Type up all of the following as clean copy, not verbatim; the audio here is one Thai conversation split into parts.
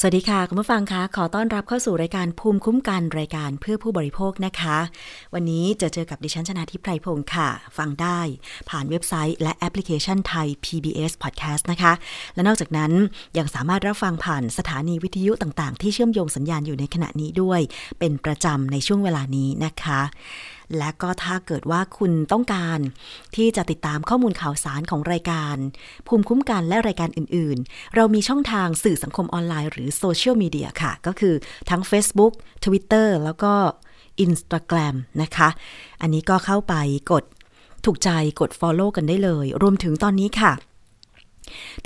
สวัสดีค่ะคุณผู้ฟังคะขอต้อนรับเข้าสู่รายการภูมิคุ้มกันรายการเพื่อผู้บริโภคนะคะวันนี้เจอกับดิฉันชนาธิปไพรพงศ์ค่ะฟังได้ผ่านเว็บไซต์และแอปพลิเคชันไทย PBS Podcast นะคะและนอกจากนั้นยังสามารถรับฟังผ่านสถานีวิทยุต่างๆที่เชื่อมโยงสัญญาณอยู่ในขณะนี้ด้วยเป็นประจำในช่วงเวลานี้นะคะและก็ถ้าเกิดว่าคุณต้องการที่จะติดตามข้อมูลข่าวสารของรายการภูมิคุ้มกันและรายการอื่นๆเรามีช่องทางสื่อสังคมออนไลน์หรือโซเชียลมีเดียค่ะก็คือทั้ง Facebook Twitter แล้วก็ Instagram นะคะอันนี้ก็เข้าไปกดถูกใจกด follow กันได้เลยรวมถึงตอนนี้ค่ะ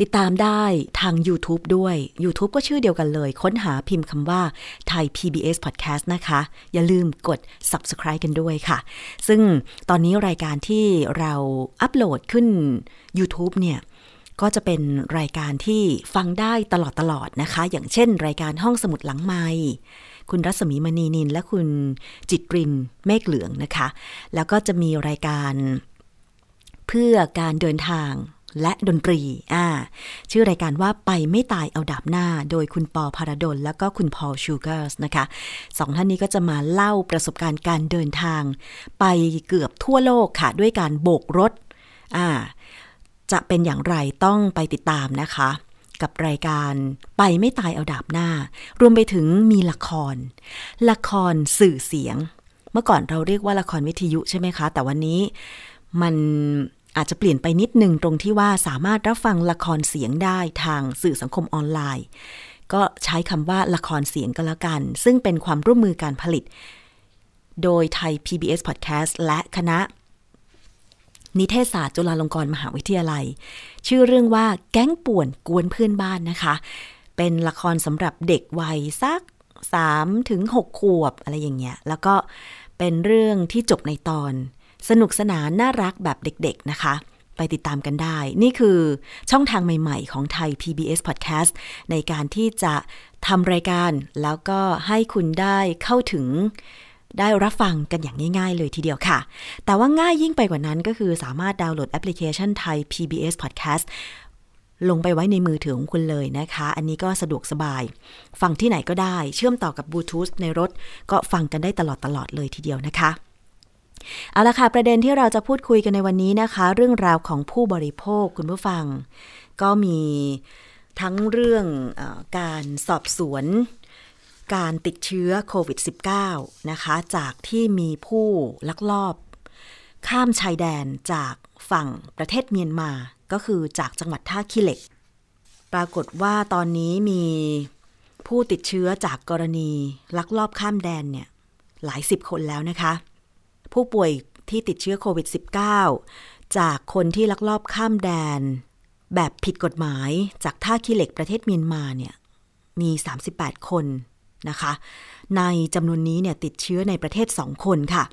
ติดตามได้ทาง YouTube ด้วย YouTube ก็ชื่อเดียวกันเลยค้นหาพิมพ์คำว่าไทย PBS Podcast นะคะอย่าลืมกด Subscribe กันด้วยค่ะซึ่งตอนนี้รายการที่เราอัปโหลดขึ้น YouTube เนี่ยก็จะเป็นรายการที่ฟังได้ตลอดนะคะอย่างเช่นรายการห้องสมุดหลังไมค์คุณรัศมีมณีนินและคุณจิตรินเมฆเหลืองนะคะแล้วก็จะมีรายการเพื่อการเดินทางและดนตรีชื่อรายการว่าไปไม่ตายเอาดาบหน้าโดยคุณปอภารดลแล้วก็คุณพอลชูเกอร์สนะคะสองท่านนี้ก็จะมาเล่าประสบการณ์การเดินทางไปเกือบทั่วโลกค่ะด้วยการโบกรถจะเป็นอย่างไรต้องไปติดตามนะคะกับรายการไปไม่ตายเอาดาบหน้ารวมไปถึงมีละครสื่อเสียงเมื่อก่อนเราเรียกว่าละครวิทยุใช่ไหมคะแต่วันนี้มันอาจจะเปลี่ยนไปนิดนึงตรงที่ว่าสามารถรับฟังละครเสียงได้ทางสื่อสังคมออนไลน์ก็ใช้คำว่าละครเสียงก็แล้วกันซึ่งเป็นความร่วมมือการผลิตโดยไทย PBS Podcast และคณะนิเทศศาสตร์จุฬาลงกรณ์มหาวิทยาลัยชื่อเรื่องว่าแก๊งป่วนกวนเพื่อนบ้านนะคะเป็นละครสำหรับเด็กวัยสัก 3-6 ขวบอะไรอย่างเงี้ยแล้วก็เป็นเรื่องที่จบในตอนสนุกสนานน่ารักแบบเด็กๆนะคะไปติดตามกันได้นี่คือช่องทางใหม่ๆของไทย PBS Podcast ในการที่จะทำรายการแล้วก็ให้คุณได้เข้าถึงได้รับฟังกันอย่างง่ายๆเลยทีเดียวค่ะแต่ว่าง่ายยิ่งไปกว่านั้นก็คือสามารถดาวน์โหลดแอปพลิเคชันไทย PBS Podcast ลงไปไว้ในมือถือของคุณเลยนะคะอันนี้ก็สะดวกสบายฟังที่ไหนก็ได้เชื่อมต่อกับบลูทูธในรถก็ฟังกันได้ตลอดเลยทีเดียวนะคะเอาละค่ะประเด็นที่เราจะพูดคุยกันในวันนี้นะคะเรื่องราวของผู้บริโภคคุณผู้ฟังก็มีทั้งเรื่องการสอบสวนการติดเชื้อโควิด -19 นะคะจากที่มีผู้ลักลอบข้ามชายแดนจากฝั่งประเทศเมียนมาก็คือจากจังหวัดท่าขี้เหล็กปรากฏว่าตอนนี้มีผู้ติดเชื้อจากกรณีลักลอบข้ามแดนเนี่ยหลายสิบคนแล้วนะคะผู้ป่วยที่ติดเชื้อโควิด -19 จากคนที่ลักลอบข้ามแดนแบบผิดกฎหมายจากท่าขี้เหล็กประเทศเมียนมาเนี่ยมี38คนนะคะในจำนวนนี้เนี่ยติดเชื้อในประเทศ2คนค่ะ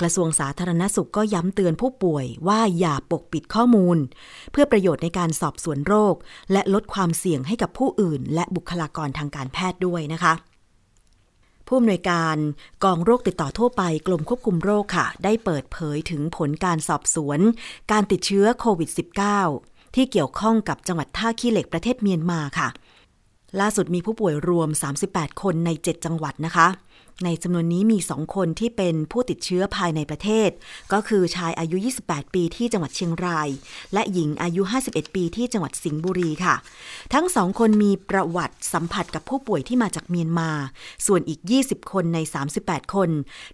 กระทรวงสาธารณสุขก็ย้ำเตือนผู้ป่วยว่าอย่าปกปิดข้อมูลเพื่อประโยชน์ในการสอบสวนโรคและลดความเสี่ยงให้กับผู้อื่นและบุคลากรทางการแพทย์ด้วยนะคะผู้อำนวยการกองโรคติดต่อทั่วไปกรมควบคุมโรคค่ะได้เปิดเผยถึงผลการสอบสวนการติดเชื้อโควิด -19 ที่เกี่ยวข้องกับจังหวัดท่าขี้เหล็กประเทศเมียนมาค่ะล่าสุดมีผู้ป่วยรวม38คนใน7จังหวัดนะคะในจำนวนนี้มี2คนที่เป็นผู้ติดเชื้อภายในประเทศก็คือชายอายุ28ปีที่จังหวัดเชียงรายและหญิงอายุ51ปีที่จังหวัดสิงห์บุรีค่ะทั้ง2คนมีประวัติสัมผัสกับผู้ป่วยที่มาจากเมียนมาส่วนอีก20คนใน38คน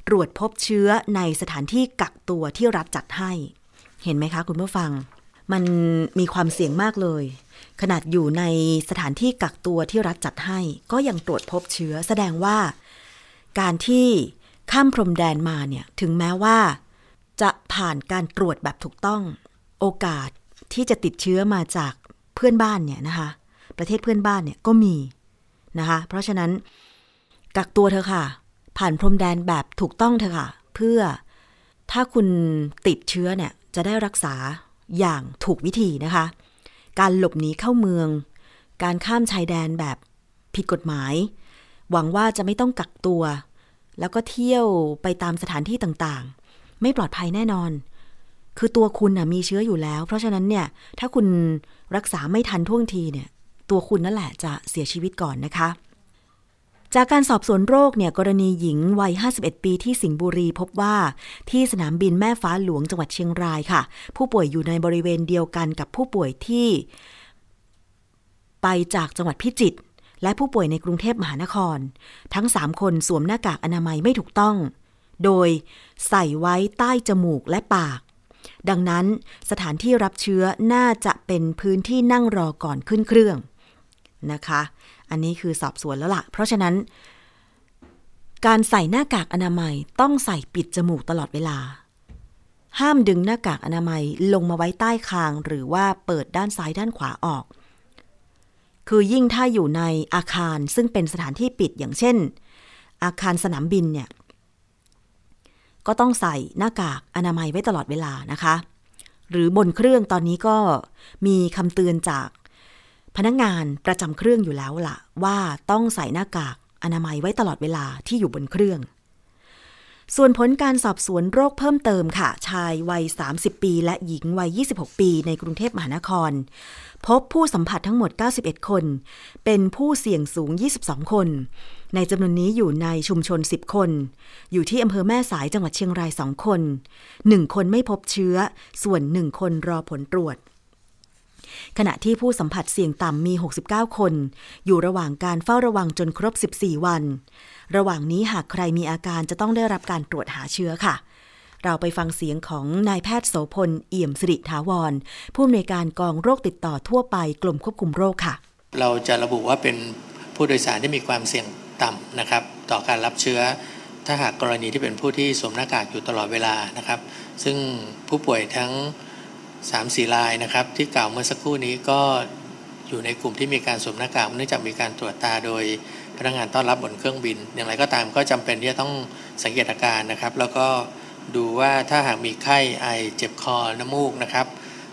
ตรวจพบเชื้อในสถานที่กักตัวที่รัฐจัดให้เห็นไหมคะคุณผู้ฟังมันมีความเสี่ยงมากเลยขนาดอยู่ในสถานที่กักตัวที่รัฐจัดให้ก็ยังตรวจพบเชื้อแสดงว่าการที่ข้ามพรมแดนมาเนี่ยถึงแม้ว่าจะผ่านการตรวจแบบถูกต้องโอกาสที่จะติดเชื้อมาจากเพื่อนบ้านเนี่ยนะคะประเทศเพื่อนบ้านเนี่ยก็มีนะคะเพราะฉะนั้นกักตัวเธอค่ะผ่านพรมแดนแบบถูกต้องเธอค่ะเพื่อถ้าคุณติดเชื้อเนี่ยจะได้รักษาอย่างถูกวิธีนะคะการหลบหนีเข้าเมืองการข้ามชายแดนแบบผิดกฎหมาย หวังว่าจะไม่ต้องกักตัวแล้วก็เที่ยวไปตามสถานที่ต่างๆไม่ปลอดภัยแน่นอนคือตัวคุณน่ะมีเชื้ออยู่แล้วเพราะฉะนั้นเนี่ยถ้าคุณรักษาไม่ทันท่วงทีเนี่ยตัวคุณนั่นแหละจะเสียชีวิตก่อนนะคะจากการสอบสวนโรคเนี่ยกรณีหญิงวัย51ปีที่สิงห์บุรีพบว่าที่สนามบินแม่ฟ้าหลวงจังหวัดเชียงรายค่ะผู้ป่วยอยู่ในบริเวณเดียวกันกับผู้ป่วยที่ไปจากจังหวัดพิจิตรและผู้ป่วยในกรุงเทพมหานครทั้ง3คนสวมหน้ากากอนามัยไม่ถูกต้องโดยใส่ไว้ใต้จมูกและปากดังนั้นสถานที่รับเชื้อน่าจะเป็นพื้นที่นั่งรอก่อนขึ้นเครื่องนะคะอันนี้คือสอบสวนแล้วล่ะเพราะฉะนั้นการใส่หน้ากากอนามัยต้องใส่ปิดจมูกตลอดเวลาห้ามดึงหน้ากากอนามัยลงมาไว้ใต้คางหรือว่าเปิดด้านซ้ายด้านขวาออกคือยิ่งถ้าอยู่ในอาคารซึ่งเป็นสถานที่ปิดอย่างเช่นอาคารสนามบินเนี่ยก็ต้องใส่หน้ากากอนามัยไว้ตลอดเวลานะคะหรือบนเครื่องตอนนี้ก็มีคำเตือนจากพนักงานประจำเครื่องอยู่แล้วล่ะว่าต้องใส่หน้ากากอนามัยไว้ตลอดเวลาที่อยู่บนเครื่องส่วนผลการสอบสวนโรคเพิ่มเติมค่ะชายวัย30ปีและหญิงวัย26ปีในกรุงเทพมหานครพบผู้สัมผัสทั้งหมด91คนเป็นผู้เสี่ยงสูง22คนในจำนวนนี้อยู่ในชุมชน10คนอยู่ที่อำเภอแม่สายจังหวัดเชียงราย2คน1คนไม่พบเชื้อส่วน1คนรอผลตรวจขณะที่ผู้สัมผัสเสี่ยงต่ำมี69คนอยู่ระหว่างการเฝ้าระวังจนครบ14วันระหว่างนี้หากใครมีอาการจะต้องได้รับการตรวจหาเชื้อค่ะเราไปฟังเสียงของนายแพทย์โสพลเอี่ยมสิริถาวรผู้อำนวยการกองโรคติดต่อทั่วไปกรมควบคุมโรคค่ะเราจะระบุว่าเป็นผู้โดยสารที่มีความเสี่ยงต่ำนะครับต่อการรับเชื้อถ้าหากกรณีที่เป็นผู้ที่สวมหน้ากากอยู่ตลอดเวลานะครับซึ่งผู้ป่วยทั้ง3-4 รายนะครับที่กล่าวเมื่อสักครู่นี้ก็อยู่ในกลุ่มที่มีการสวมหน้ากากเนื่องจากมีการตรวจตาโดยพนักงานต้อนรับบนเครื่องบินอย่างไรก็ตามก็จำเป็นที่จะต้องสังเกตอาการนะครับแล้วก็ดูว่าถ้าหากมีไข้ไอเจ็บคอน้ำมูกนะครับ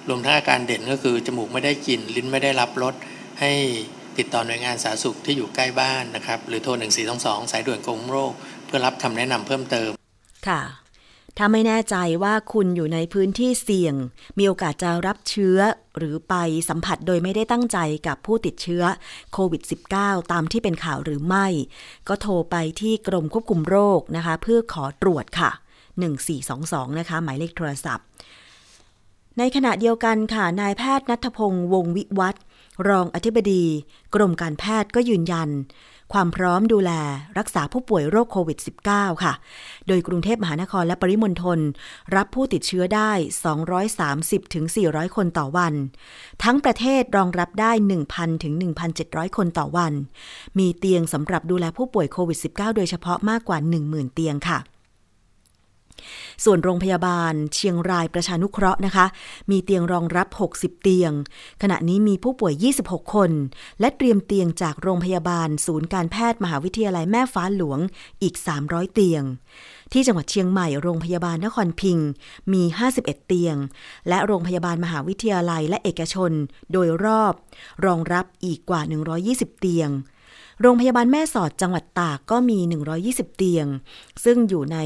รวมทั้งอาการเด่นก็คือจมูกไม่ได้กลิ่นลิ้นไม่ได้รับรสให้ติดต่อหน่วยงานสาธารณสุขที่อยู่ใกล้บ้านนะครับหรือโทร1422สายด่วนกรมโรคเพื่อรับคำแนะนำเพิ่มเติมค่ะถ้าไม่แน่ใจว่าคุณอยู่ในพื้นที่เสี่ยงมีโอกาสจะรับเชื้อหรือไปสัมผัสโดยไม่ได้ตั้งใจกับผู้ติดเชื้อโควิด -19 ตามที่เป็นข่าวหรือไม่ก็โทรไปที่กรมควบคุมโรคนะคะเพื่อขอตรวจค่ะ1422นะคะหมายเลขโทรศัพท์ในขณะเดียวกันค่ะนายแพทย์ณัฐพงษ์วงศ์วิวัฒน์รองอธิบดีกรมการแพทย์ก็ยืนยันความพร้อมดูแลรักษาผู้ป่วยโรคโควิด -19 ค่ะโดยกรุงเทพมหานครและปริมณฑลรับผู้ติดเชื้อได้ 230-400 คนต่อวันทั้งประเทศรองรับได้ 1,000-1,700 คนต่อวันมีเตียงสำหรับดูแลผู้ป่วยโควิด -19 โดยเฉพาะมากกว่า 10,000 เตียงค่ะส่วนโรงพยาบาลเชียงรายประชานุเคราะห์นะคะมีเตียงรองรับ60เตียงขณะนี้มีผู้ป่วย26คนและเตรียมเตียงจากโรงพยาบาลศูนย์การแพทย์มหาวิทยาลัยแม่ฟ้าหลวงอีก300เตียงที่จังหวัดเชียงใหม่โรงพยาบาลนครพิงค์มี51เตียงและโรงพยาบาลมหาวิทยาลัยและเอกชนโดยรอบรองรับอีกกว่า120เตียงโรงพยาบาลแม่สอดจังหวัดตากก็มี120เตียงซึ่งอยู่ใน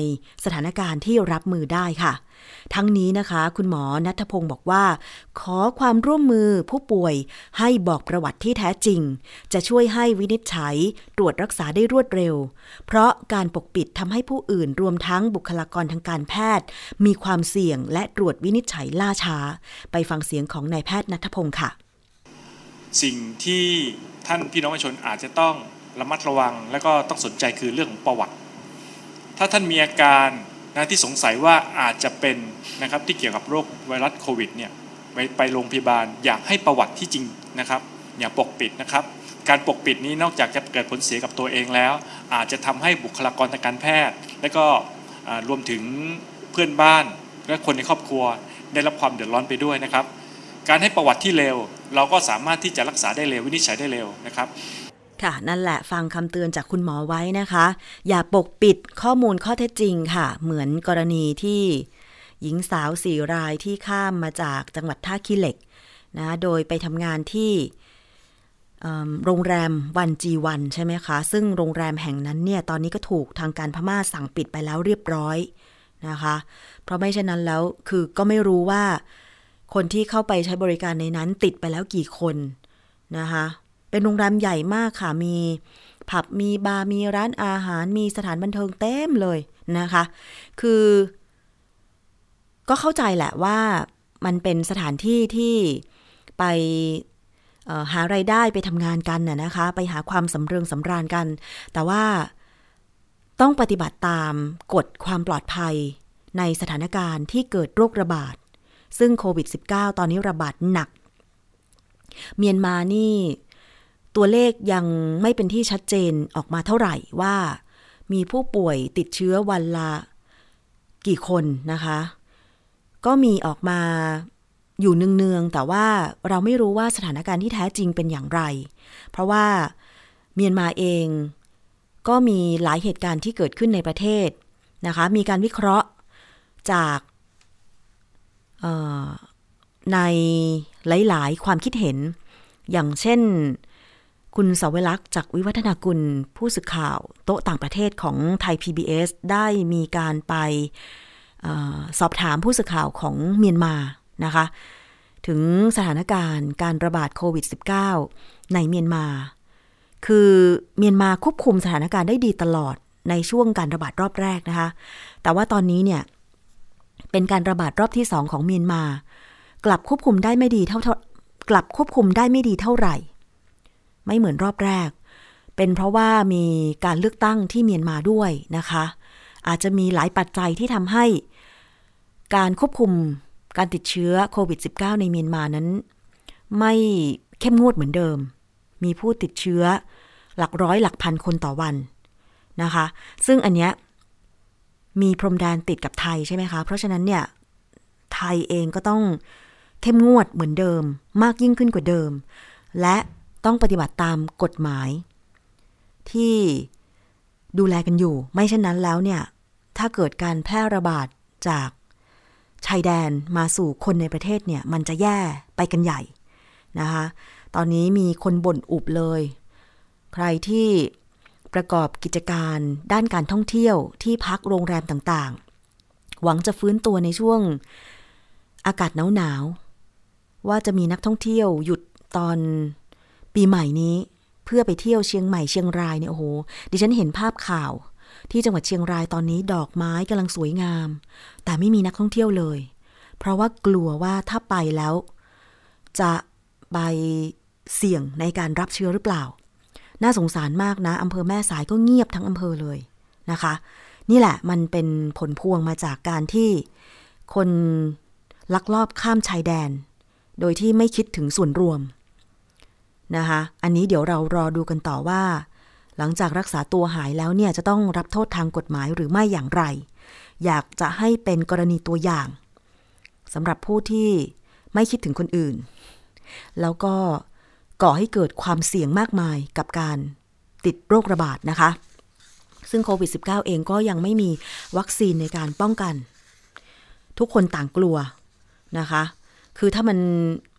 สถานการณ์ที่รับมือได้ค่ะทั้งนี้นะคะคุณหมอณัฐพงศ์บอกว่าขอความร่วมมือผู้ป่วยให้บอกประวัติที่แท้จริงจะช่วยให้วินิจฉัยตรวจรักษาได้รวดเร็วเพราะการปกปิดทำให้ผู้อื่นรวมทั้งบุคลากรทางการแพทย์มีความเสี่ยงและตรวจวินิจฉัยล่าช้าไปฟังเสียงของนายแพทย์ณัฐพงศ์ค่ะสิ่งที่ท่านพี่น้องประชาชนอาจจะต้องระมัดระวังและก็ต้องสนใจคือเรื่องของประวัติถ้าท่านมีอาการที่สงสัยว่าอาจจะเป็นนะครับที่เกี่ยวกับโรคไวรัสโควิดเนี่ยไปโรงพยาบาลอยากให้ประวัติที่จริงนะครับอย่าปกปิดนะครับการปกปิดนี้นอกจากจะเกิดผลเสียกับตัวเองแล้วอาจจะทำให้บุคลากรทางการแพทย์และก็รวมถึงเพื่อนบ้านและคนในครอบครัวได้รับความเดือดร้อนไปด้วยนะครับการให้ประวัติที่เร็วเราก็สามารถที่จะรักษาได้เร็ววินิจฉัยได้เร็วนะครับค่ะนั่นแหละฟังคำเตือนจากคุณหมอไว้นะคะอย่าปกปิดข้อมูลข้อเท็จจริงค่ะเหมือนกรณีที่หญิงสาว4รายที่ข้ามมาจากจังหวัดท่าขี้เหล็กนะโดยไปทำงานที่ โรงแรมวันจีวันใช่ไหมคะซึ่งโรงแรมแห่งนั้นเนี่ยตอนนี้ก็ถูกทางการพม่าสั่งปิดไปแล้วเรียบร้อยนะคะเพราะไม่เช่นนั้นแล้วคือก็ไม่รู้ว่าคนที่เข้าไปใช้บริการในนั้นติดไปแล้วกี่คนนะคะเป็นโรงแรมใหญ่มากค่ะมีผับมีบาร์มีร้านอาหารมีสถานบันเทิงเต็มเลยนะคะคือก็เข้าใจแหละว่ามันเป็นสถานที่ที่ไปหารายได้ไปทำงานกันนะคะไปหาความสำเริงสำราญกันแต่ว่าต้องปฏิบัติตามกฎความปลอดภัยในสถานการณ์ที่เกิดโรคระบาดซึ่งโควิด -19 ตอนนี้ระบาดหนักเมียนมานี่ตัวเลขยังไม่เป็นที่ชัดเจนออกมาเท่าไหร่ว่ามีผู้ป่วยติดเชื้อวันละกี่คนนะคะก็มีออกมาอยู่เนืองๆแต่ว่าเราไม่รู้ว่าสถานการณ์ที่แท้จริงเป็นอย่างไรเพราะว่าเมียนมาเองก็มีหลายเหตุการณ์ที่เกิดขึ้นในประเทศนะคะมีการวิเคราะห์จากในหลายๆความคิดเห็นอย่างเช่นคุณเสาวลักษณ์จากวิวัฒนากุลผู้สื่อข่าวโต๊ะต่างประเทศของไทย PBS ได้มีการไปสอบถามผู้สื่อข่าวของเมียนมานะคะถึงสถานการณ์การระบาดโควิด -19 ในเมียนมาคือเมียนมาควบคุมสถานการณ์ได้ดีตลอดในช่วงการระบาดรอบแรกนะคะแต่ว่าตอนนี้เนี่ยเป็นการระบาดรอบที่2ของเมียนมากลับควบคุมได้ไม่ดีเท่าไหร่ไม่เหมือนรอบแรกเป็นเพราะว่ามีการเลือกตั้งที่เมียนมาด้วยนะคะอาจจะมีหลายปัจจัยที่ทำให้การควบคุมการติดเชื้อโควิด -19 ในเมียนมานั้นไม่เข้มงวดเหมือนเดิมมีผู้ติดเชื้อหลักร้อยหลักพันคนต่อวันนะคะซึ่งอันเนี้ยมีพรมแดนติดกับไทยใช่ไหมคะเพราะฉะนั้นเนี่ยไทยเองก็ต้องเข้มงวดเหมือนเดิมมากยิ่งขึ้นกว่าเดิมและต้องปฏิบัติตามกฎหมายที่ดูแลกันอยู่ไม่เช่นนั้นแล้วเนี่ยถ้าเกิดการแพร่ระบาดจากชายแดนมาสู่คนในประเทศเนี่ยมันจะแย่ไปกันใหญ่นะคะตอนนี้มีคนบ่นอุบเลยใครที่ประกอบกิจการด้านการท่องเที่ยวที่พักโรงแรมต่างๆหวังจะฟื้นตัวในช่วงอากาศหนาวๆว่าจะมีนักท่องเที่ยวหยุดตอนปีใหม่นี้เพื่อไปเที่ยวเชียงใหม่เชียงรายเนี่ยโอ้โหดิฉันเห็นภาพข่าวที่จังหวัดเชียงรายตอนนี้ดอกไม้กำลังสวยงามแต่ไม่มีนักท่องเที่ยวเลยเพราะว่ากลัวว่าถ้าไปแล้วจะไปเสี่ยงในการรับเชื้อหรือเปล่าน่าสงสารมากนะอำเภอแม่สายก็เงียบทั้งอำเภอเลยนะคะนี่แหละมันเป็นผลพวงมาจากการที่คนลักลอบข้ามชายแดนโดยที่ไม่คิดถึงส่วนรวมนะคะอันนี้เดี๋ยวเรารอดูกันต่อว่าหลังจากรักษาตัวหายแล้วเนี่ยจะต้องรับโทษทางกฎหมายหรือไม่อย่างไรอยากจะให้เป็นกรณีตัวอย่างสำหรับผู้ที่ไม่คิดถึงคนอื่นแล้วก็ก่อให้เกิดความเสี่ยงมากมายกับการติดโรคระบาดนะคะซึ่งโควิด -19 เองก็ยังไม่มีวัคซีนในการป้องกันทุกคนต่างกลัวนะคะคือถ้ามัน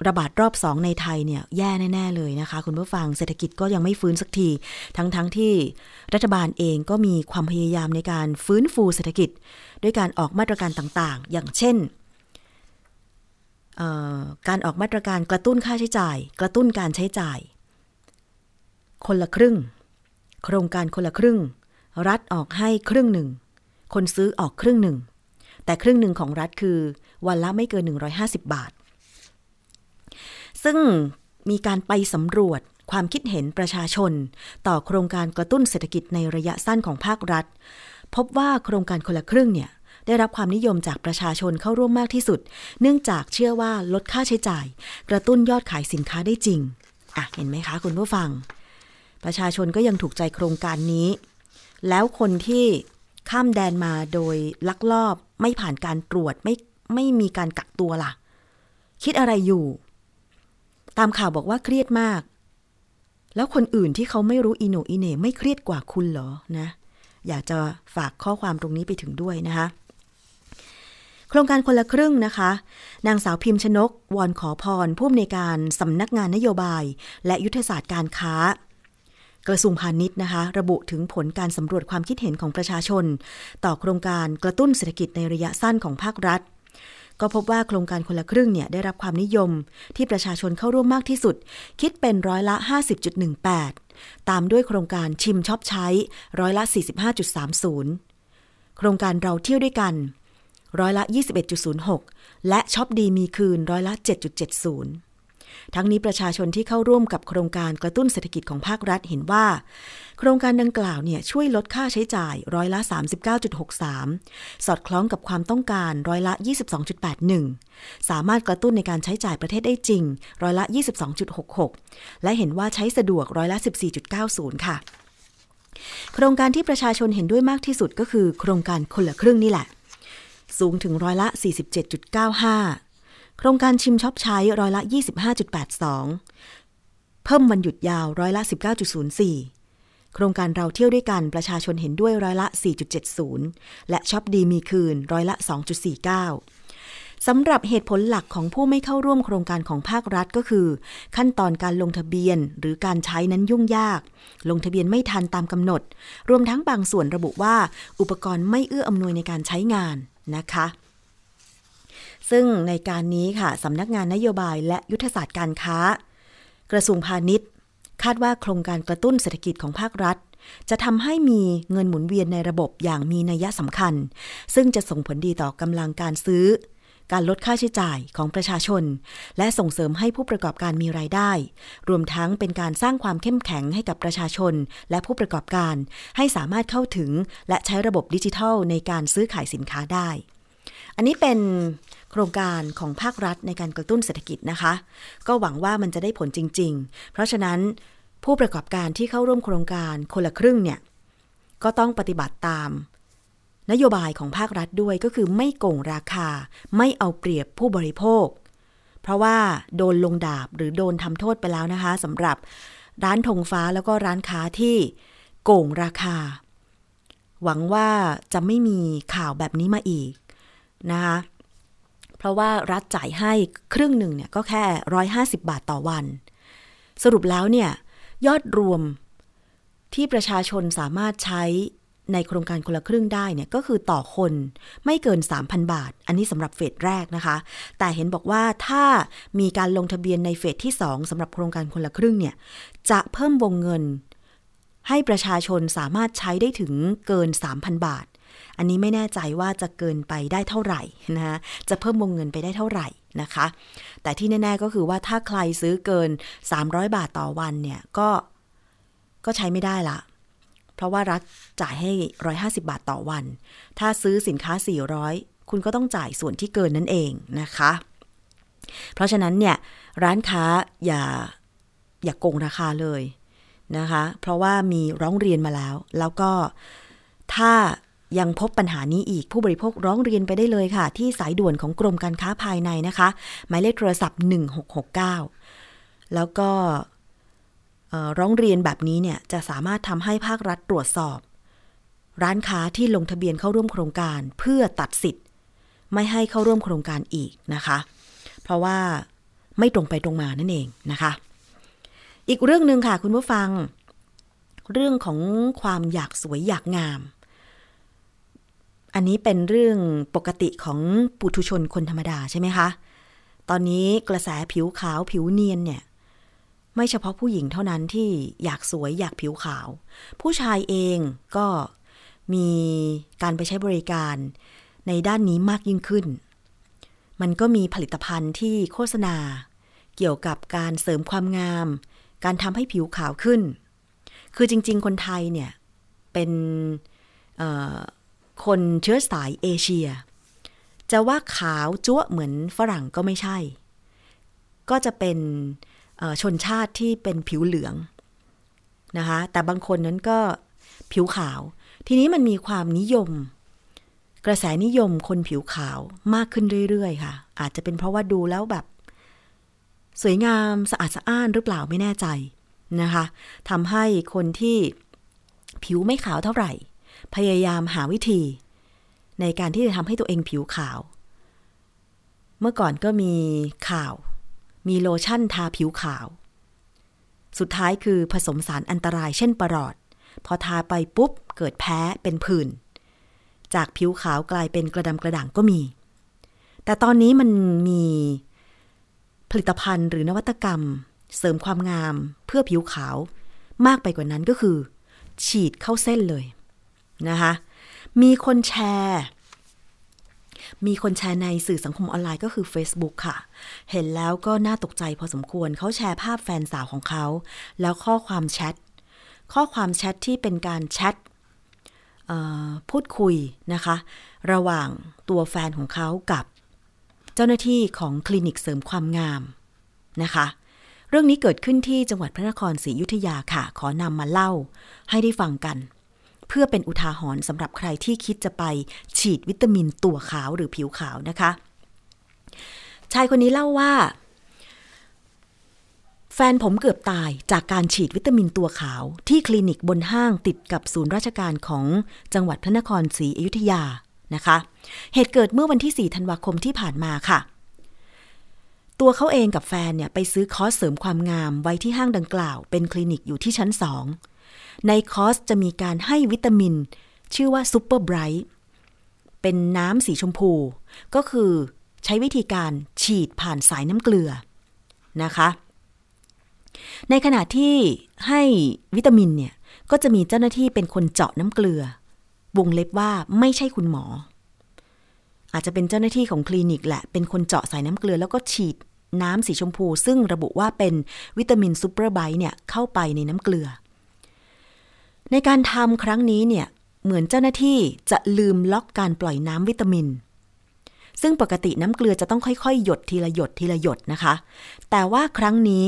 ระบาดรอบ2ในไทยเนี่ยแย่แน่ๆเลยนะคะคุณผู้ฟังเศรษฐกิจก็ยังไม่ฟื้นสักทีทั้งๆที่รัฐบาลเองก็มีความพยายามในการฟื้นฟูเศรษฐกิจด้วยการออกมาตรการต่างๆอย่างเช่นการออกมาตรการกระตุ้นค่าใช้จ่ายกระตุ้นการใช้จ่ายคนละครึ่งโครงการคนละครึ่งรัฐออกให้ครึ่งหนึ่งคนซื้อออกครึ่งหนึ่งแต่ครึ่งหนึ่งของรัฐคือวันละไม่เกิน150บาทซึ่งมีการไปสำรวจความคิดเห็นประชาชนต่อโครงการกระตุ้นเศรษฐกิจในระยะสั้นของภาครัฐพบว่าโครงการคนละครึ่งเนี่ยได้รับความนิยมจากประชาชนเข้าร่วมมากที่สุดเนื่องจากเชื่อว่าลดค่าใช้จ่ายกระตุ้นยอดขายสินค้าได้จริงอ่ะเห็นไหมคะคุณผู้ฟังประชาชนก็ยังถูกใจโครงการนี้แล้วคนที่ข้ามแดนมาโดยลักลอบไม่ผ่านการตรวจไม่มีการกักตัวล่ะคิดอะไรอยู่ตามข่าวบอกว่าเครียดมากแล้วคนอื่นที่เขาไม่รู้อีโหน่อีเหน่ไม่เครียดกว่าคุณเหรอนะอยากจะฝากข้อความตรงนี้ไปถึงด้วยนะคะ โครงการคนละครึ่งนะคะนางสาวพิมชนกวอนขอพรผู้อำนวยการสำนักงานนโยบายและยุทธศาสตร์การค้ากระทรวงพาณิชย์นะคะระบุถึงผลการสำรวจความคิดเห็นของประชาชนต่อโครงการกระตุ้นเศรษฐกิจในระยะสั้นของภาครัฐก็พบว่าโครงการคนละครึ่งเนี่ยได้รับความนิยมที่ประชาชนเข้าร่วมมากที่สุดคิดเป็นร้อยละ 50.18 ตามด้วยโครงการชิมช็อปใช้ร้อยละ 45.30 โครงการเราเที่ยวด้วยกันร้อยละ 21.06 และช็อปดีมีคืนร้อยละ 7.70ทั้งนี้ประชาชนที่เข้าร่วมกับโครงการกระตุ้นเศรษฐกิจของภาครัฐเห็นว่าโครงการดังกล่าวเนี่ยช่วยลดค่าใช้จ่ายร้อยละ 39.63 สอดคล้องกับความต้องการร้อยละ 22.81 สามารถกระตุ้นในการใช้จ่ายประเทศได้จริงร้อยละ 22.66 และเห็นว่าใช้สะดวกร้อยละ 14.90 ค่ะโครงการที่ประชาชนเห็นด้วยมากที่สุดก็คือโครงการคนละครึ่งนี่แหละสูงถึงร้อยละ 47.95โครงการชิมช็อปใช้ร้อยละ 25.82 เพิ่มวันหยุดยาวร้อยละ 19.04 โครงการเราเที่ยวด้วยกันประชาชนเห็นด้วยร้อยละ 4.70 และช็อปดีมีคืนร้อยละ 2.49 สำหรับเหตุผลหลักของผู้ไม่เข้าร่วมโครงการของภาครัฐก็คือขั้นตอนการลงทะเบียนหรือการใช้นั้นยุ่งยากลงทะเบียนไม่ทันตามกำหนดรวมทั้งบางส่วนระบุว่าอุปกรณ์ไม่เอื้ออำนวยในการใช้งานนะคะซึ่งในการนี้ค่ะสำนักงานนโยบายและยุทธศาสตร์การค้ากระทรวงพาณิชย์คาดว่าโครงการกระตุ้นเศรษฐกิจของภาครัฐจะทำให้มีเงินหมุนเวียนในระบบอย่างมีนัยสำคัญซึ่งจะส่งผลดีต่อกำลังการซื้อการลดค่าใช้จ่ายของประชาชนและส่งเสริมให้ผู้ประกอบการมีรายได้รวมทั้งเป็นการสร้างความเข้มแข็งให้กับประชาชนและผู้ประกอบการให้สามารถเข้าถึงและใช้ระบบดิจิทัลในการซื้อขายสินค้าได้อันนี้เป็นโครงการของภาครัฐในการกระตุ้นเศรษฐกิจนะคะก็หวังว่ามันจะได้ผลจริงๆเพราะฉะนั้นผู้ประกอบการที่เข้าร่วมโครงการคนละครึ่งเนี่ยก็ต้องปฏิบัติตามนโยบายของภาครัฐด้วยก็คือไม่โกงราคาไม่เอาเปรียบผู้บริโภคเพราะว่าโดนลงดาบหรือโดนทำโทษไปแล้วนะคะสำหรับร้านธงฟ้าแล้วก็ร้านค้าที่โกงราคาหวังว่าจะไม่มีข่าวแบบนี้มาอีกนะคะเพราะว่ารัฐจ่ายให้ครึ่งหนึ่งเนี่ยก็แค่150 บาทต่อวันสรุปแล้วเนี่ยยอดรวมที่ประชาชนสามารถใช้ในโครงการคนละครึ่งได้เนี่ยก็คือต่อคนไม่เกิน 3,000 บาทอันนี้สำหรับเฟสแรกนะคะแต่เห็นบอกว่าถ้ามีการลงทะเบียนในเฟสที่2สำหรับโครงการคนละครึ่งเนี่ยจะเพิ่มวงเงินให้ประชาชนสามารถใช้ได้ถึงเกิน 3,000 บาทอันนี้ไม่แน่ใจว่าจะเกินไปได้เท่าไหร่นะคะจะเพิ่มวงเงินไปได้เท่าไหร่นะคะแต่ที่แน่ๆก็คือว่าถ้าใครซื้อเกิน300บาทต่อวันเนี่ยก็ใช้ไม่ได้ละเพราะว่ารัฐจ่ายให้150บาทต่อวันถ้าซื้อสินค้า400คุณก็ต้องจ่ายส่วนที่เกินนั่นเองนะคะเพราะฉะนั้นเนี่ยร้านค้าอย่าโกงราคาเลยนะคะเพราะว่ามีร้องเรียนมาแล้วก็ถ้ายังพบปัญหานี้อีกผู้บริโภคร้องเรียนไปได้เลยค่ะที่สายด่วนของกรมการค้าภายในนะคะหมายเลขโทรศัพท์1669แล้วก็ร้องเรียนแบบนี้เนี่ยจะสามารถทำให้ภาครัฐตรวจสอบร้านค้าที่ลงทะเบียนเข้าร่วมโครงการเพื่อตัดสิทธิ์ไม่ให้เข้าร่วมโครงการอีกนะคะเพราะว่าไม่ตรงไปตรงมานั่นเองนะคะอีกเรื่องนึงค่ะคุณผู้ฟังเรื่องของความอยากสวยอยากงามอันนี้เป็นเรื่องปกติของปุถุชนคนธรรมดาใช่ไหมคะตอนนี้กระแสผิวขาวผิวเนียนเนี่ยไม่เฉพาะผู้หญิงเท่านั้นที่อยากสวยอยากผิวขาวผู้ชายเองก็มีการไปใช้บริการในด้านนี้มากยิ่งขึ้นมันก็มีผลิตภัณฑ์ที่โฆษณาเกี่ยวกับการเสริมความงามการทำให้ผิวขาวขึ้นคือจริงๆคนไทยเนี่ยเป็นคนเชื้อสายเอเชียจะว่าขาวจั๊วเหมือนฝรั่งก็ไม่ใช่ก็จะเป็นชนชาติที่เป็นผิวเหลืองนะคะแต่บางคนนั้นก็ผิวขาวทีนี้มันมีความนิยมกระแสนิยมคนผิวขาวมากขึ้นเรื่อยๆค่ะอาจจะเป็นเพราะว่าดูแล้วแบบสวยงามสะอาดสะอ้านหรือเปล่าไม่แน่ใจนะคะทำให้คนที่ผิวไม่ขาวเท่าไหร่พยายามหาวิธีในการที่จะทำให้ตัวเองผิวขาว เมื่อก่อนก็มีข่าวมีโลชั่นทาผิวขาวสุดท้ายคือผสมสารอันตรายเช่นปรอทพอทาไปปุ๊บเกิดแพ้เป็นผื่นจากผิวขาวกลายเป็นกระดำกระด่างก็มีแต่ตอนนี้มันมีผลิตภัณฑ์หรือนวัตกรรมเสริมความงามเพื่อผิวขาวมากไปกว่านั้นก็คือฉีดเข้าเส้นเลยนะคะมีคนแชร์ในสื่อสังคมออนไลน์ก็คือ Facebook ค่ะเห็นแล้วก็น่าตกใจพอสมควรเขาแชร์ภาพแฟนสาวของเขาแล้วข้อความแชทที่เป็นการแชทพูดคุยนะคะระหว่างตัวแฟนของเขากับเจ้าหน้าที่ของคลินิกเสริมความงามนะคะเรื่องนี้เกิดขึ้นที่จังหวัดพระนครศรีอยุธยาค่ะขอนำมาเล่าให้ได้ฟังกันเพื่อเป็นอุทาหรณ์สำหรับใครที่คิดจะไปฉีดวิตามินตัวขาวหรือผิวขาวนะคะชายคนนี้เล่าว่าแฟนผมเกือบตายจากการฉีดวิตามินตัวขาวที่คลินิกบนห้างติดกับศูนย์ราชการของจังหวัดพระนครศรีอยุธยานะคะเหตุเกิดเมื่อวันที่4ธันวาคมที่ผ่านมาค่ะตัวเขาเองกับแฟนเนี่ยไปซื้อคอร์สเสริมความงามไว้ที่ห้างดังกล่าวเป็นคลินิกอยู่ที่ชั้น2ในคอร์สจะมีการให้วิตามินชื่อว่าซุปเปอร์ไบรท์เป็นน้ำสีชมพูก็คือใช้วิธีการฉีดผ่านสายน้ำเกลือนะคะในขณะที่ให้วิตามินเนี่ยก็จะมีเจ้าหน้าที่เป็นคนเจาะน้ำเกลือวงเล็บว่าไม่ใช่คุณหมออาจจะเป็นเจ้าหน้าที่ของคลินิกแหละเป็นคนเจาะสายน้ำเกลือแล้วก็ฉีดน้ำสีชมพูซึ่งระบุว่าเป็นวิตามินซุปเปอร์ไบรท์เนี่ยเข้าไปในน้ำเกลือในการทำครั้งนี้เนี่ยเหมือนเจ้าหน้าที่จะลืมล็อกการปล่อยน้ำวิตามินซึ่งปกติน้ำเกลือจะต้องค่อยๆหยดทีละหยดทีละหยดนะคะแต่ว่าครั้งนี้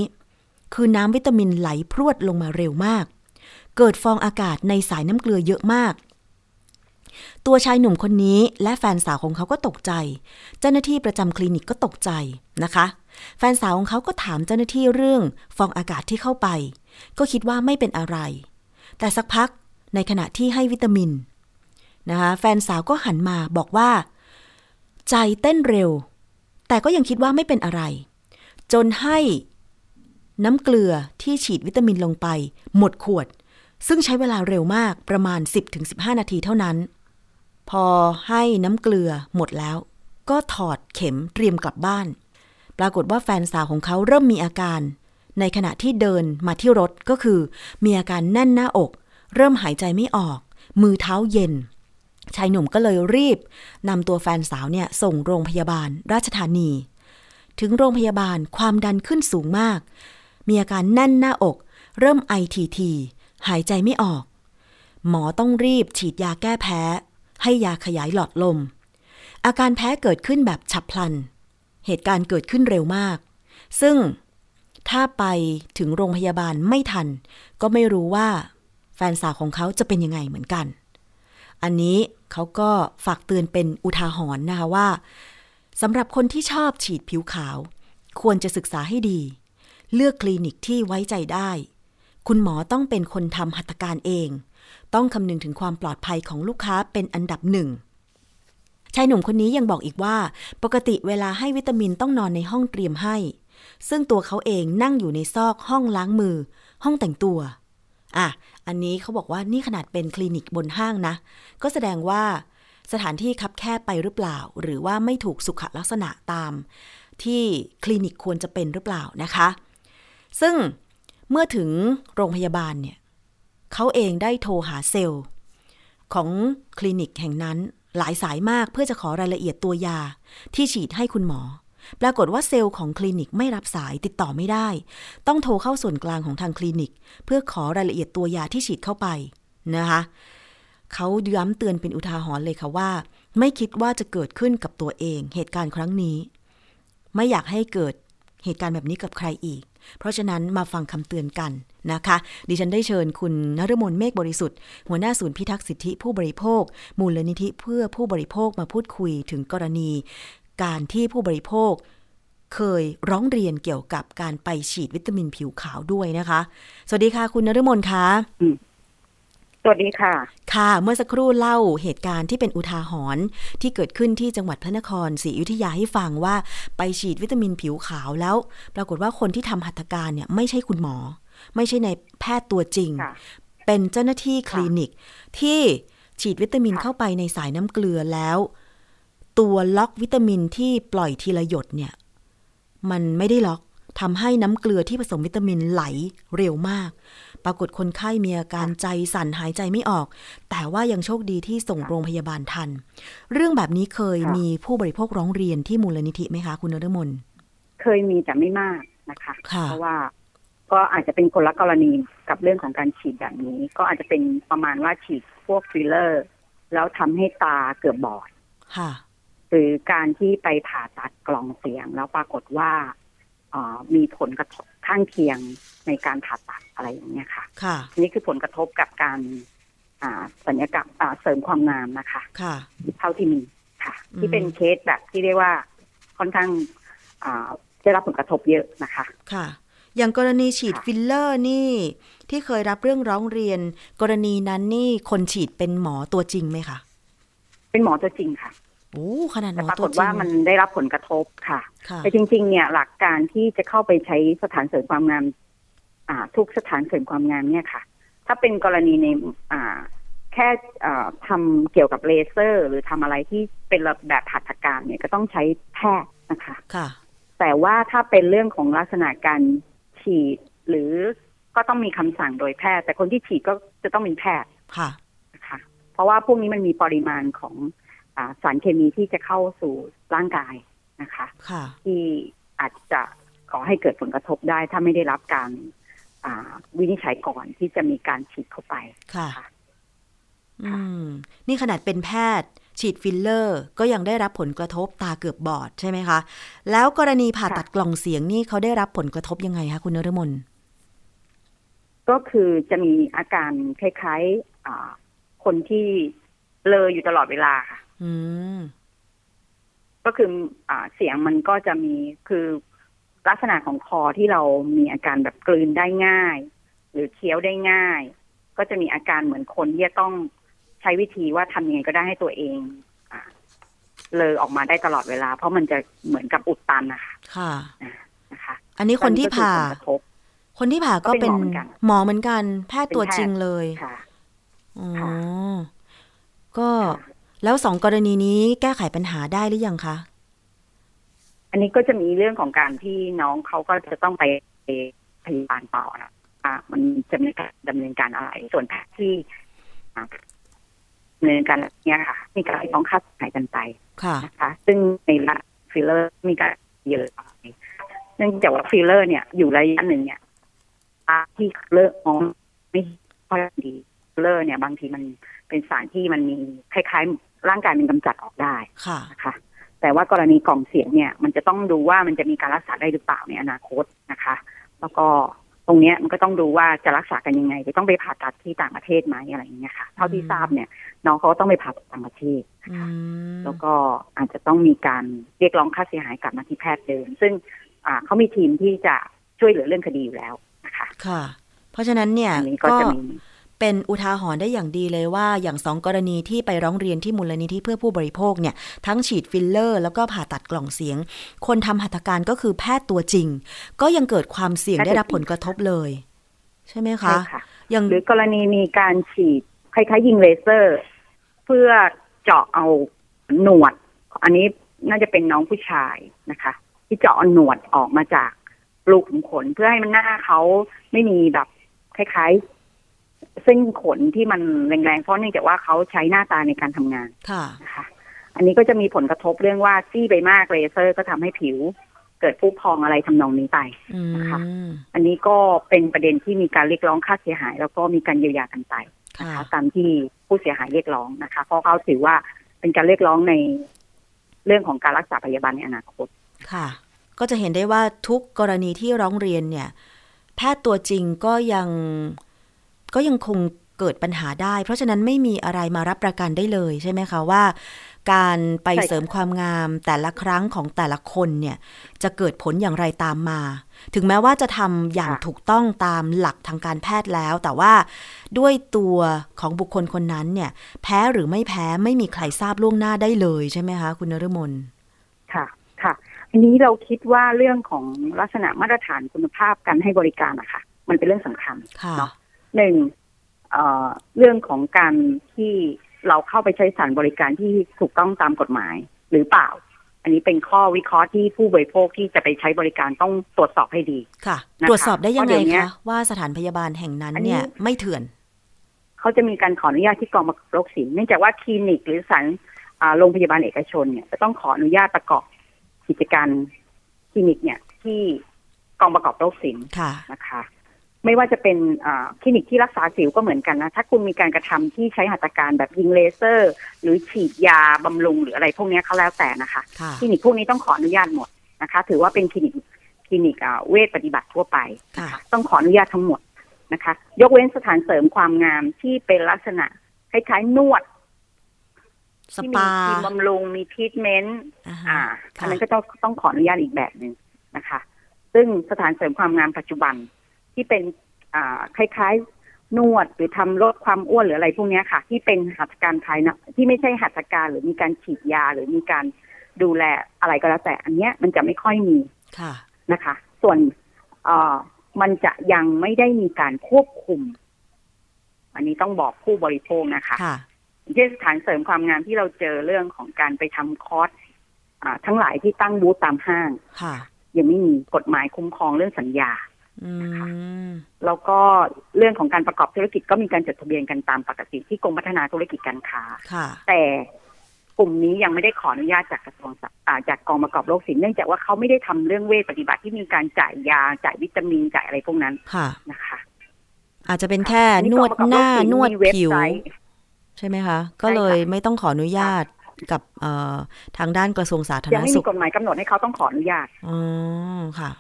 คือน้ำวิตามินไหลพรวดลงมาเร็วมากเกิดฟองอากาศในสายน้ำเกลือเยอะมากตัวชายหนุ่มคนนี้และแฟนสาวของเขาก็ตกใจเจ้าหน้าที่ประจำคลินิกก็ตกใจนะคะแฟนสาวของเขาก็ถามเจ้าหน้าที่เรื่องฟองอากาศที่เข้าไปก็คิดว่าไม่เป็นอะไรแต่สักพักในขณะที่ให้วิตามินนะคะแฟนสาวก็หันมาบอกว่าใจเต้นเร็วแต่ก็ยังคิดว่าไม่เป็นอะไรจนให้น้ำเกลือที่ฉีดวิตามินลงไปหมดขวดซึ่งใช้เวลาเร็วมากประมาณ 10-15 นาทีเท่านั้นพอให้น้ำเกลือหมดแล้วก็ถอดเข็มเตรียมกลับบ้านปรากฏว่าแฟนสาวของเขาเริ่มมีอาการในขณะที่เดินมาที่รถก็คือมีอาการแน่นหน้าอกเริ่มหายใจไม่ออกมือเท้าเย็นชายหนุ่มก็เลยรีบนำตัวแฟนสาวเนี่ยส่งโรงพยาบาลราชธานีถึงโรงพยาบาลความดันขึ้นสูงมากมีอาการแน่นหน้าอกเริ่มไอทีหายใจไม่ออกหมอต้องรีบฉีดยาแก้แพ้ให้ยาขยายหลอดลมอาการแพ้เกิดขึ้นแบบฉับพลันเหตุการณ์เกิดขึ้นเร็วมากซึ่งถ้าไปถึงโรงพยาบาลไม่ทันก็ไม่รู้ว่าแฟนสาวของเขาจะเป็นยังไงเหมือนกันอันนี้เขาก็ฝากเตือนเป็นอุทาหรณ์นะคะว่าสำหรับคนที่ชอบฉีดผิวขาวควรจะศึกษาให้ดีเลือกคลินิกที่ไว้ใจได้คุณหมอต้องเป็นคนทำหัตถการเองต้องคำนึงถึงความปลอดภัยของลูกค้าเป็นอันดับหนึ่งชายหนุ่มคนนี้ยังบอกอีกว่าปกติเวลาให้วิตามินต้องนอนในห้องเตรียมให้ซึ่งตัวเขาเองนั่งอยู่ในซอกห้องล้างมือห้องแต่งตัวอันนี้เขาบอกว่านี่ขนาดเป็นคลินิกบนห้างนะก็แสดงว่าสถานที่คับแคบไปหรือเปล่าหรือว่าไม่ถูกสุขลักษณะตามที่คลินิกควรจะเป็นหรือเปล่านะคะซึ่งเมื่อถึงโรงพยาบาลเนี่ยเขาเองได้โทรหาเซลล์ของคลินิกแห่งนั้นหลายสายมากเพื่อจะขอรายละเอียดตัวยาที่ฉีดให้คุณหมอปรากฏว่าเซลล์ของคลินิกไม่รับสายติดต่อไม่ได้ต้องโทรเข้าส่วนกลางของทางคลินิกเพื่อขอรายละเอียดตัวยาที่ฉีดเข้าไปนะคะเขาย้ำเตือนเป็นอุทาหรณ์เลยค่ะว่าไม่คิดว่าจะเกิดขึ้นกับตัวเองเหตุการณ์ครั้งนี้ไม่อยากให้เกิดเหตุการณ์แบบนี้กับใครอีกเพราะฉะนั้นมาฟังคำเตือนกันนะคะดิฉันได้เชิญคุณนฤมลเมฆบริสุทธิ์หัวหน้าศูนย์พิทักษ์สิทธิผู้บริโภคมูลนิธิเพื่อผู้บริโภคมาพูดคุยถึงกรณีการที่ผู้บริโภคเคยร้องเรียนเกี่ยวกับการไปฉีดวิตามินผิวขาวด้วยนะคะสวัสดีค่ะคุณนฤมลค่ะสวัสดีค่ะ ค่ะเมื่อสักครู่เล่าเหตุการณ์ที่เป็นอุทาหรณ์ที่เกิดขึ้นที่จังหวัดพระนครศรีอยุธยาให้ฟังว่าไปฉีดวิตามินผิวขาวแล้วปรากฏว่าคนที่ทำหัตถการเนี่ยไม่ใช่คุณหมอไม่ใช่นายแพทย์ตัวจริงเป็นเจ้าหน้าที่คลินิกที่ฉีดวิตามินเข้าไปในสายน้ำเกลือแล้วตัวล็อกวิตามินที่ปล่อยทีละหยดเนี่ยมันไม่ได้ล็อกทำให้น้ำเกลือที่ผสมวิตามินไหลเร็วมากปรากฏคนไข้มีอาการใจสั่นหายใจไม่ออกแต่ว่ายังโชคดีที่ส่งโรงพยาบาลทันเรื่องแบบนี้เคยมีผู้บริโภคร้องเรียนที่มูลนิธิไหมคะคุณนฤมลเคยมีแต่ไม่มากนะคะเพราะว่าก็อาจจะเป็นคนละกรณีกับเรื่องของการฉีดแบบนี้ก็อาจจะเป็นประมาณว่าฉีดพวกฟิลเลอร์แล้วทำให้ตาเกือบบอดหรือการที่ไปผ่าตัดกล่องเสียงแล้วปรากฏว่ามีผลกระทบข้างเคียงในการผ่าตัดอะไรอย่างเงี้ยค่ะค่ะนี่คือผลกระทบกับการศัลยกรรมเสริมความงามนะคะค่ะเท่าที่มีค่ะที่เป็นเคสแบบที่เรียกว่าค่อนข้างได้รับผลกระทบเยอะนะคะค่ะอย่างกรณีฉีดฟิลเลอร์นี่ที่เคยรับเรื่องร้องเรียนกรณีนั้นนี่คนฉีดเป็นหมอตัวจริงไหมคะเป็นหมอตัวจริงค่ะโอ้ขนาดหมอตัวจริงแต่ปรากฏว่ามันได้รับผลกระทบค่ะแต่จริงๆเนี่ยหลักการที่จะเข้าไปใช้สถานเสริมความงามทุกสถานเสริมความงามเนี่ยค่ะถ้าเป็นกรณีในแค่ทำเกี่ยวกับเลเซอร์หรือทำอะไรที่เป็นแบบหัตถการเนี่ยก็ต้องใช้แพทย์นะคะค่ะแต่ว่าถ้าเป็นเรื่องของลักษณะการฉีดหรือก็ต้องมีคำสั่งโดยแพทย์แต่คนที่ฉีดก็จะต้องเป็นแพทย์ค่ะนะคะเพราะว่าพวกนี้มันมีปริมาณของสารเคมีที่จะเข้าสู่ร่างกายนะคะที่อาจจะก่อให้เกิดผลกระทบได้ถ้าไม่ได้รับการวินิจฉัยก่อนที่จะมีการฉีดเข้าไปค่ะนี่ขนาดเป็นแพทย์ฉีดฟิลเลอร์ก็ยังได้รับผลกระทบตาเกือบบอดใช่ไหมคะแล้วกรณีผ่าตัดกล่องเสียงนี่เขาได้รับผลกระทบยังไงคะคุณนฤมลก็คือจะมีอาการคล้ายๆคนที่เลออยู่ตลอดเวลาค่ะก็คือเสียงมันก็จะมีคือลักษณะของคอที่เรามีอาการแบบกลืนได้ง่ายหรือเคี้ยวได้ง่ายก็จะมีอาการเหมือนคนที่จะต้องใช้วิธีว่าทำยังไงก็ได้ให้ตัวเองเลอออกมาได้ตลอดเวลาเพราะมันจะเหมือนกับอุดตันนะคะค่ะนะคะอันนี้คนที่ผ่าก็เป็นหมอเหมือนกันแพทย์ตัวจริงเลยค่ะอ๋อก็แล้ว2กรณีนี้แก้ไขปัญหาได้หรือยังคะอันนี้ก็จะมีเรื่องของการที่น้องเขาก็จะต้องไปพยาบาลต่อนะมันจะมีการดำเนินการอะไรส่วนที่ดำเนินการเนี้ยค่ะมีการต้องค่าเสียหายกันไปนะคะซึ่งในละฟิลเลอร์มีการเยอะเนื่องจากว่าฟิลเลอร์เนี่ยอยู่ระยะหนึ่งเนี่ยที่เลอะมองไม่ค่อยดีฟิลเลอร์เนี่ยบางทีมันเป็นสารที่มันมีคล้ายๆร่างกายมันกำจัดออกได้นะคะแต่ว่ากรณีกล่องเสียงเนี่ยมันจะต้องดูว่ามันจะมีการรักษาได้หรือเปล่าในอนาคตนะคะแล้วก็ตรงนี้มันก็ต้องดูว่าจะรักษากันยังไงจะต้องไปผ่าตัดที่ต่างประเทศไหมอะไรอย่างเงี้ยค่ะเท่าที่ทราบเนี่ยน้องเขาต้องไปผ่าตัดต่างประเทศนะคะแล้วก็อาจจะต้องมีการเรียกร้องค่าเสียหายกลับมาที่แพทย์เดิมซึ่งเขามีทีมที่จะช่วยเหลือเรื่องคดีอยู่แล้วนะคะค่ะเพราะฉะนั้นเนี่ยก็เป็นอุทาหรณ์ได้อย่างดีเลยว่าอย่าง2กรณีที่ไปร้องเรียนที่มูลนิธิเพื่อผู้บริโภคเนี่ยทั้งฉีดฟิลเลอร์แล้วก็ผ่าตัดกล่องเสียงคนทำหัตถการก็คือแพทย์ตัวจริงก็ยังเกิดความเสี่ยงได้รับผลกระทบเลยใช่ไหมคะอย่างหรือกรณีมีการฉีดคล้ายๆยิงเลเซอร์เพื่อเจาะเอาหนวดอันนี้น่าจะเป็นน้องผู้ชายนะคะที่เจาะหนวดออกมาจากรูขุมขนเพื่อให้มันหน้าเขาไม่มีแบบคล้ายๆเส้นขนที่มันแรงๆเพราะเนื่องจากว่าเขาใช้หน้าตาในการทำงานค่ะอันนี้ก็จะมีผลกระทบเรื่องว่าจี้ไปมากเลเซอร์ก็ทำให้ผิวเกิดพุพองอะไรทำนองนี้ไปนะคะอันนี้ก็เป็นประเด็นที่มีการเรียกร้องค่าเสียหายแล้วก็มีการเยียวยากันไปนะคะตามที่ผู้เสียหายเรียกร้องนะคะเพราะเขาถือว่าเป็นการเรียกร้องในเรื่องของการรักษาพยาบาลในอนาคตค่ะก็จะเห็นได้ว่าทุกกรณีที่ร้องเรียนเนี่ยแพทย์ตัวจริงก็ยังคงเกิดปัญหาได้เพราะฉะนั้นไม่มีอะไรมารับประกันได้เลยใช่ไหมคะว่า การไปเสริมความงามแต่ละครั้งของแต่ละคนเนี่ยจะเกิดผลอย่างไรตามมาถึงแม้ว่าจะทำอย่างถูกต้องตามหลักทางการแพทย์แล้วแต่ว่าด้วยตัวของบุคคลคนนั้นเนี่ยแพ้หรือไม่แพ้ไม่มีใครทราบล่วงหน้าได้เลยใช่ไหมคะคุณนฤมลค่ะค่ะอันนี้เราคิดว่าเรื่องของลักษณะมาตรฐานคุณภาพการให้บริการอะค่ะมันเป็นเรื่องสำคัญเนาะหนึ่งเรื่องของการที่เราเข้าไปใช้สารบริการที่ถูกต้องตามกฎหมายหรือเปล่าอันนี้เป็นข้อวิเคราะห์ที่ผู้บริโภคที่จะไปใช้บริการต้องตรวจสอบให้ดีค่ะตรวจสอบได้ยังไงคะว่าสถานพยาบาลแห่งนั้นเนี่ยไม่เถื่อนเขาจะมีการขออนุญาตที่กองบังคับโรคศิลป์เนื่องจากว่าคลินิกหรือสถานโรงพยาบาลเอกชนเนี่ยจะต้องขออนุญาตประกอบกิจการคลินิกเนี่ยที่กองประกอบโรคศิลป์นะคะไม่ว่าจะเป็นคลินิกที่รักษาสิวก็เหมือนกันนะถ้าคุณมีการกระทำที่ใช้หัตถการแบบยิงเลเซอร์หรือฉีดยาบำรุงหรืออะไรพวกนี้เขาแล้วแต่นะคะคลินิกพวกนี้ต้องขออนุญาตหมดนะคะถือว่าเป็นคลินิกเวชปฏิบัติทั่วไปต้องขออนุญาตทั้งหมดนะคะยกเว้นสถานเสริมความงามที่เป็นลักษณะคล้ายๆนวดที่มีครีมบำรุงมีทรีทเมนต์อันนั้นก็ต้องขออนุญาตอีกแบบนึงนะคะซึ่งสถานเสริมความงามปัจจุบันที่เป็นคล้ายๆนวดหรือทำลดความอ้วนหรืออะไรพวกนี้ค่ะที่เป็นหัตถการภายในที่ไม่ใช่หัตถการหรือมีการฉีดยาหรือมีการดูแลอะไรก็แล้วแต่อันเนี้ยมันจะไม่ค่อยมีนะคะส่วนมันจะยังไม่ได้มีการควบคุมอันนี้ต้องบอกผู้บริโภคนะคะเช่นสถานเสริมความงามที่เราเจอเรื่องของการไปทำคอร์สทั้งหลายที่ตั้งบูธตามห้างยังไม่มีกฎหมายคุ้มครองเรื่องสัญญานะคะแล้วก็เรื่องของการประกอบธุรกิจก็มีการจดทะเบียนกันตามปกติที่กรมพัฒนาธุรกิจการค้าแต่กลุ่มนี้ยังไม่ได้ขออนุญาตจากกระทรวงจากกองประกอบโรคศิลป์เนื่องจากว่าเขาไม่ได้ทำเรื่องเวชปฏิบัติที่มีการจ่ายยาจ่ายวิตามินจ่ายอะไรพวกนั้นนะคะอาจจะเป็นแค่นวดหน้านวดผิวใช่ไหมคะก็เลยไม่ต้องขออนุญาตกับทางด้านกระทรวงสาธารณสุขยังไม่มีกฎหมายกำหนดให้เขาต้องขออนุญาตอ๋อค่ะ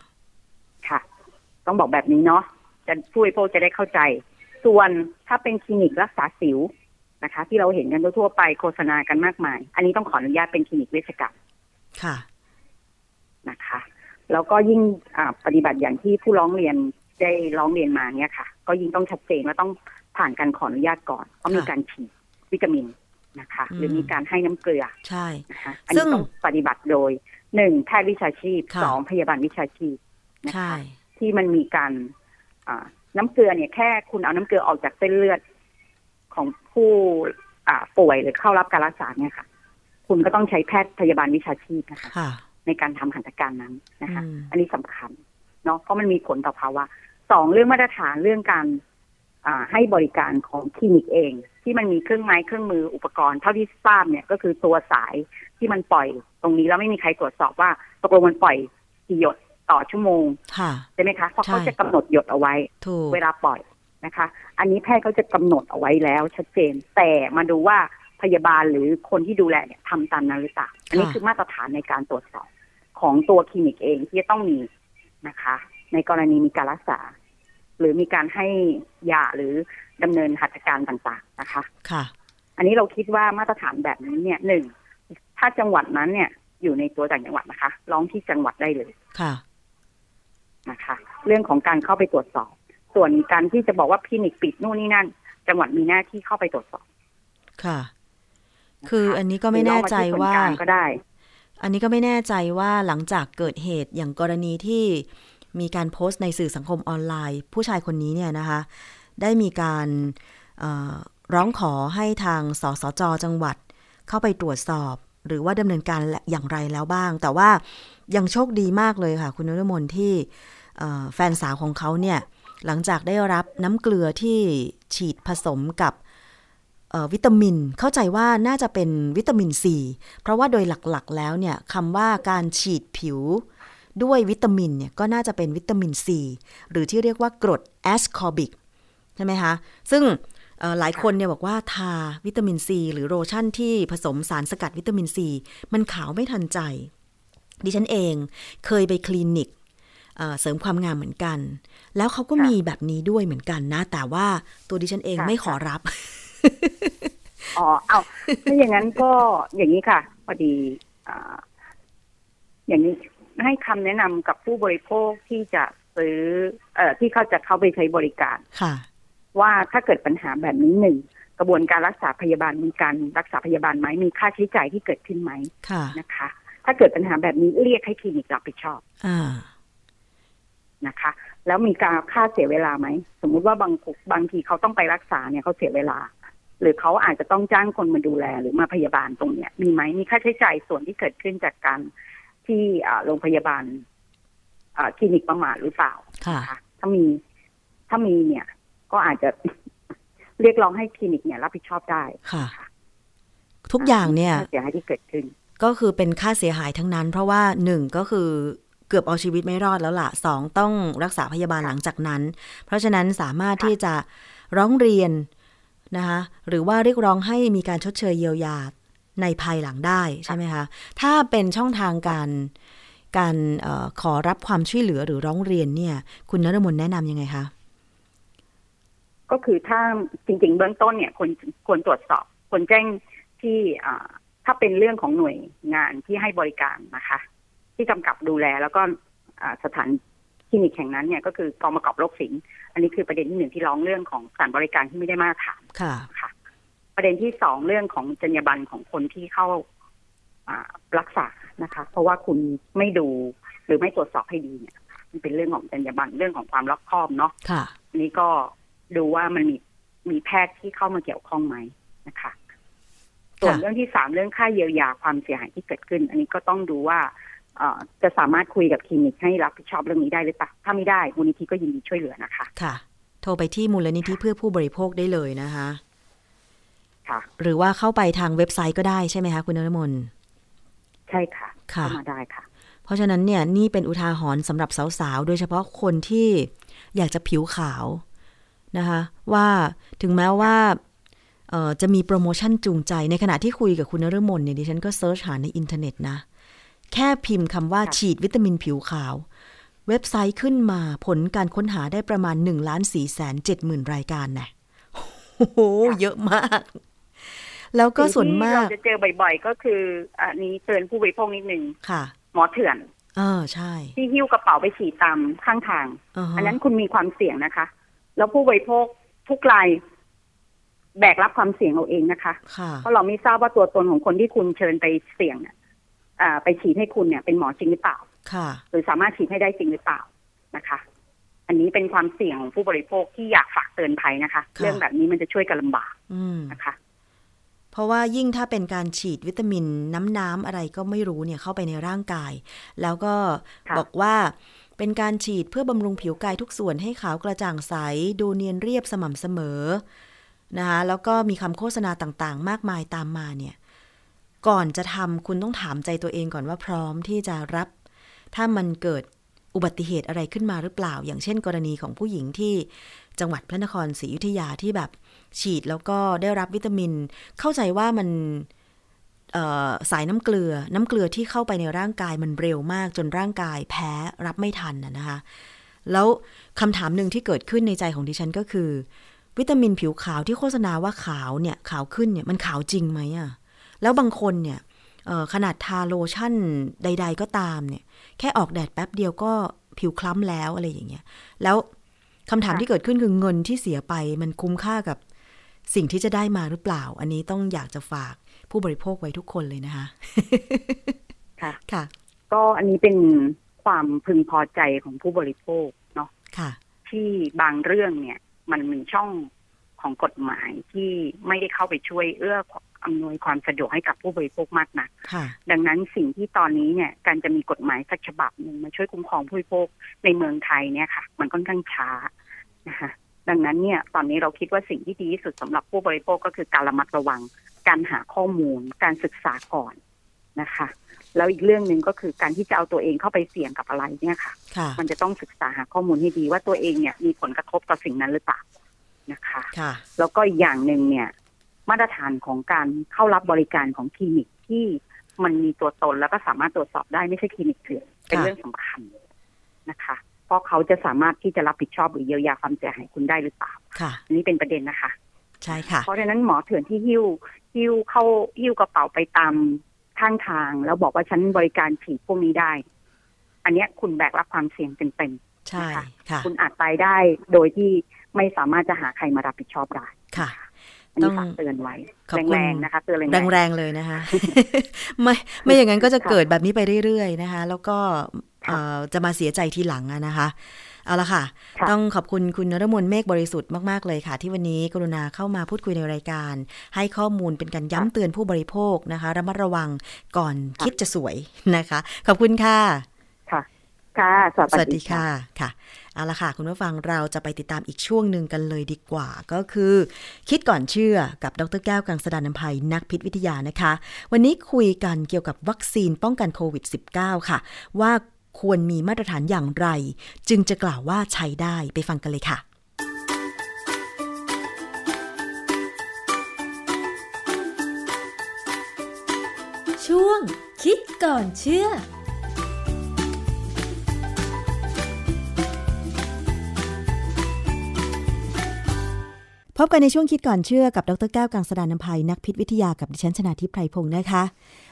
ต้องบอกแบบนี้เนาะจะช่วยโปรจะได้เข้าใจส่วนถ้าเป็นคลินิกรักษาสิวนะคะที่เราเห็นกันทั่วไปโฆษณากันมากมายอันนี้ต้องขออนุญาตเป็นคลินิกเวชกรรมค่ะนะคะแล้วก็ยิ่งปฏิบัติอย่างที่ผู้ร้องเรียนได้ร้องเรียนมาเนี่ยค่ะก็ยิ่งต้องชัดเจนว่าต้องผ่านการขออนุญาตก่อนเพราะมีการฉีดวิตามินนะคะหรือมีการให้น้ำเกลือใช่นะคะอันนี้ต้องปฏิบัติโดย1แพทย์วิชาชีพ2พยาบาลวิชาชีพนะคะที่มันมีการน้ำเกลือเนี่ยแค่คุณเอาน้ำเกลือออกจากเส้นเลือดของผู้ป่วยหรือเข้ารับการรักษาเนี่ยค่ะคุณก็ต้องใช้แพทย์พยาบาลวิชาชีพนะคะในการทำหัตถการนั้นนะคะอันนี้สำคัญเนาะเพราะมันมีผลต่อภาวะสองเรื่องมาตรฐานเรื่องการให้บริการของคลินิกเองที่มันมีเครื่องไม้เครื่องมืออุปกรณ์เท่าที่ทราบเนี่ยก็คือตัวสายที่มันปล่อยตรงนี้แล้วไม่มีใครตรวจสอบว่าตกลงมันปล่อยกี่หยดต่อชั่วโมงใช่ไหมคะเพราะเขาจะกำหนดหยดเอาไว้เวลาปล่อยนะคะอันนี้แพทย์เขาจะกำหนดเอาไว้แล้วชัดเจนแต่มาดูว่าพยาบาลหรือคนที่ดูแลเนี่ยทำตามนั้นหรือเปล่าอันนี้คือมาตรฐานในการตรวจสอบของตัวคลินิกเองที่จะต้องมีนะคะในกรณีมีการรักษาหรือมีการให้ยาหรือดำเนินหัตถการต่างๆนะคะค่ะอันนี้เราคิดว่ามาตรฐานแบบนี้เนี่ยหนึ่งถ้าจังหวัดนั้นเนี่ยอยู่ในตัวจังหวัดนะคะร้องที่จังหวัดได้เลยค่ะนะคะเรื่องของการเข้าไปตรวจสอบส่วนการที่จะบอกว่าคลินิกปิดนู่นนี่นั่นจังหวัดมีหน้าที่เข้าไปตรวจสอบค่ะคืออันนี้ก็ไม่แน่ใจว่าอันนี้ก็ไม่แน่ใจว่าหลังจากเกิดเหตุอย่างกรณีที่มีการโพสต์ในสื่อสังคมออนไลน์ผู้ชายคนนี้เนี่ยนะคะได้มีการร้องขอให้ทางสสจ.จังหวัดเข้าไปตรวจสอบหรือว่าดำเนินการอย่างไรแล้วบ้างแต่ว่ายังโชคดีมากเลยค่ะคุณนฤมลที่แฟนสาวของเขาเนี่ยหลังจากได้รับน้ำเกลือที่ฉีดผสมกับวิตามินเข้าใจว่าน่าจะเป็นวิตามินซีเพราะว่าโดยหลักๆแล้วเนี่ยคำว่าการฉีดผิวด้วยวิตามินเนี่ยก็น่าจะเป็นวิตามินซีหรือที่เรียกว่ากรดแอสคอร์บิกใช่ไหมคะซึ่งหลายคนเนี่ยบอกว่าทาวิตามินซีหรือโลชั่นที่ผสมสารสกัดวิตามินซีมันขาวไม่ทันใจดิฉันเองเคยไปคลินิกเสริมความงามเหมือนกันแล้วเขาก็มีแบบนี้ด้วยเหมือนกันนะแต่ว่าตัวดิฉันเองไม่ขอรับ อ๋อเอาถ้าอย่างนั้นก็อย่างนี้ค่ะพอดีอย่างนี้ให้คำแนะนำกับผู้บริโภคที่จะซื้อที่เขาจะเข้าไปใช้บริการค่ะว่าถ้าเกิดปัญหาแบบนี้หนึ่งกระบวนการรักษาพยาบาลมีการรักษาพยาบาลไหมมีค่าใช้จ่ายที่เกิดขึ้นไหมค่ะนะคะถ้าเกิดปัญหาแบบนี้เรียกให้คลินิกรับผิดชอบนะคะแล้วมีการค่าเสียเวลาไหมสมมุติว่าบางทีเขาต้องไปรักษาเนี่ยเขาเสียเวลาหรือเขาอาจจะต้องจ้างคนมาดูแลหรือมาพยาบาลตรงเนี้ยมีไหมมีค่าใช้จ่ายส่วนที่เกิดขึ้นจากการที่โรงพยาบาลคลินิกประมาทหรือเปล่าค่ะถ้ามีเนี่ยก็อาจจะเรียกร้องให้คลินิกเนี่ยรับผิดชอบได้ค่ะทุกอย่างเนี่ยเสียหายที่เกิดขึ้นก็คือเป็นค่าเสียหายทั้งนั้นเพราะว่าหนึ่งก็คือเกือบเอาชีวิตไม่รอดแล้วล่ะสองต้องรักษาพยาบาลหลังจากนั้นเพราะฉะนั้นสามารถที่จะร้องเรียนนะคะหรือว่าเรียกร้องให้มีการชดเชยเยียวยาในภายหลังได้ใช่ไหมคะถ้าเป็นช่องทางการขอรับความช่วยเหลือหรือร้องเรียนเนี่ยคุณณรมนแนะนำยังไงคะก็คือถ้าจริงๆเบื้องต้นเนี่ยควรตรวจสอบควรแจ้งที่ถ้าเป็นเรื่องของหน่วยงานที่ให้บริการนะคะที่กำกับดูแลแล้วก็สถานคลินิกแห่งนั้นเนี่ยก็คือกองประกอบโรคศิลป์อันนี้คือประเด็นที่หนึ่งที่ร้องเรื่องของสถานบริการที่ไม่ได้มาตรฐานค่ะประเด็นที่สองเรื่องของจรรยาบรรณของคนที่เข้ารักษานะคะเพราะว่าคุณไม่ดูหรือไม่ตรวจสอบให้ดีเนี่ยมันเป็นเรื่องของจรรยาบรรณเรื่องของความรอบคอบเนาะอันนี้ก็ดูว่ามันมีแพทย์ที่เข้ามาเกี่ยวข้องไหมนะคะส่วนเรื่องที่สามเรื่องค่าเยียวยาความเสียหายที่เกิดขึ้นอันนี้ก็ต้องดูว่าจะสามารถคุยกับคลินิกให้รับผิดชอบเรื่องนี้ได้หรือเปล่าถ้าไม่ได้มูลนิธิก็ยินดีช่วยเหลือนะคะค่ะโทรไปที่มูลนิธิเพื่อผู้บริโภคได้เลยนะคะค่ะหรือว่าเข้าไปทางเว็บไซต์ก็ได้ใช่ไหมคะคุณณรมนใช่ค่ะเข้ามาได้ค่ะเพราะฉะนั้นเนี่ยนี่เป็นอุทาหรณ์สำหรับสาวๆโดยเฉพาะคนที่อยากจะผิวขาวนะคะว่าถึงแม้ว่าจะมีโปรโมชั่นจูงใจในขณะที่คุยกับคุณณรมนเนี่ยดิฉันก็เซิร์ชหาในอินเทอร์เน็ตนะแค่พิมพ์คำว่าฉีดวิตามินผิวขาวเว็บไซต์ขึ้นมาผลการค้นหาได้ประมาณ 1,470,000 รายการนะโอ้โหเยอะมากแล้วก็ส่วนมากเราจะเจอบ่อยๆก็คืออันนี้เตือนผู้บริโภคนิดนึงค่ะหมอเถื่อนใช่ที่หิ้วกระเป๋าไปฉีดตามข้างทางอันนั้นคุณมีความเสี่ยงนะคะแล้วผู้บริโภคทุกรายแบกรับความเสี่ยงเอาเองนะคะเพราะเราไม่ทราบว่าตัวตนของคนที่คุณเชิญไปเสี่ยงไปฉีดให้คุณเนี่ยเป็นหมอจริงหรือเปล่าหรือสามารถฉีดให้ได้จริงหรือเปล่านะคะอันนี้เป็นความเสี่ยงของผู้บริโภคที่อยากฝากเตือนภัยนะคะเรื่องแบบนี้มันจะช่วยกันลำบากนะคะเพราะว่ายิ่งถ้าเป็นการฉีดวิตามินน้ำอะไรก็ไม่รู้เนี่ยเข้าไปในร่างกายแล้วก็บอกว่าเป็นการฉีดเพื่อบำรุงผิวกายทุกส่วนให้ขาวกระจ่างใสดูเนียนเรียบสม่ำเสมอนะคะแล้วก็มีคำโฆษณาต่างๆมากมายตามมาเนี่ยก่อนจะทำคุณต้องถามใจตัวเองก่อนว่าพร้อมที่จะรับถ้ามันเกิดอุบัติเหตุอะไรขึ้นมาหรือเปล่าอย่างเช่นกรณีของผู้หญิงที่จังหวัดพระนครศรีอยุธยาที่แบบฉีดแล้วก็ได้รับวิตามินเข้าใจว่ามันสายน้ำเกลือที่เข้าไปในร่างกายมันเร็วมากจนร่างกายแพ้รับไม่ทันนะคะแล้วคำถามหนึ่งที่เกิดขึ้นในใจของดิฉันก็คือวิตามินผิวขาวที่โฆษณาว่าขาวเนี่ยขาวขึ้นเนี่ยมันขาวจริงไหมอ่ะแล้วบางคนเนี่ยขนาดทาโลชั่นใดๆก็ตามเนี่ยแค่ออกแดดแป๊บเดียวก็ผิวคล้ำแล้วอะไรอย่างเงี้ยแล้วคำถามที่เกิดขึ้นคือเงินที่เสียไปมันคุ้มค่ากับสิ่งที่จะได้มาหรือเปล่าอันนี้ต้องอยากจะฝากผู้บริโภคไว้ทุกคนเลยนะคะค่ะค่ะก็อันนี้เป็นความพึงพอใจของผู้บริโภคเนาะค่ะที่บางเรื่องเนี่ยมันมีช่องของกฎหมายที่ไม่ได้เข้าไปช่วยเอื้ออำนวยความสะดวกให้กับผู้บริโภคมากนักดังนั้นสิ่งที่ตอนนี้เนี่ยการจะมีกฎหมายสักฉบับนึงมาช่วยคุ้มครองผู้บริโภคในเมืองไทยเนี่ยค่ะมันค่อนข้างช้านะคะดังนั้นเนี่ยตอนนี้เราคิดว่าสิ่งที่ดีที่สุดสำหรับผู้บริโภคก็คือการระมัดระวังการหาข้อมูลการศึกษาก่อนนะคะแล้วอีกเรื่องนึงก็คือการที่จะเอาตัวเองเข้าไปเสี่ยงกับอะไรเนี่ยค่ะมันจะต้องศึกษาหาข้อมูลให้ดีว่าตัวเองเนี่ยมีผลกระทบต่อสิ่งนั้นหรือเปล่านะคะแล้วก็อีกอย่างนึงเนี่ยมาตรฐานของการเข้ารับบริการของคลินิกที่มันมีตัวตนแล้วก็สามารถตรวจสอบได้ไม่ใช่คลินิกเถื่อนเป็นเรื่องสำคัญนะคะเพราะเขาจะสามารถที่จะรับผิดชอบหรือเยียวยาความเสียหายคุณได้หรือเปล่าอันนี้เป็นประเด็นนะคะ ใช่ค่ะเพราะฉะนั้นหมอเถื่อนที่หิ้วกระเป๋าไปตามข้างทางแล้วบอกว่าฉันบริการฉีดพวกนี้ได้อันเนี้ยคุณแบกรับความเสี่ยงเต็มๆใช่ค่ะคุณอาจตายได้โดยที่ไม่สามารถจะหาใครมารับผิดชอบได้ค่ะต้องเตือนไว้แรงๆนะคะเตือนแรงๆเลยนะคะไม่อย่างนั้นก็จะเกิดแบบนี้ไปเรื่อยๆนะคะแล้วก็จะมาเสียใจทีหลังนะคะเอาละค่ะต้องขอบคุณคุณนฤมลเมฆบริสุทธิ์มากๆเลยค่ะที่วันนี้กรุณาเข้ามาพูดคุยในรายการให้ข้อมูลเป็นการย้ำเตือนผู้บริโภคนะคะระมัดระวังก่อนคิดจะสวยนะคะขอบคุณค่ะค่ะสวัสดีค่ะค่ะเอาละค่ะคุณผู้ฟังเราจะไปติดตามอีกช่วงหนึ่งกันเลยดีกว่าก็คือคิดก่อนเชื่อกับดร.แก้วกังสดานนภัยนักพิษวิทยานะคะวันนี้คุยกันเกี่ยวกับวัคซีนป้องกันโควิด -19 ค่ะว่าควรมีมาตรฐานอย่างไรจึงจะกล่าวว่าใช้ได้ไปฟังกันเลยค่ะช่วงคิดก่อนเชื่อพบกันในช่วงคิดก่อนเชื่อกับดร.แก้วกังสดานนภัยนักพิษวิทยากับดิฉันชนาธิปไพพงศ์นะคะ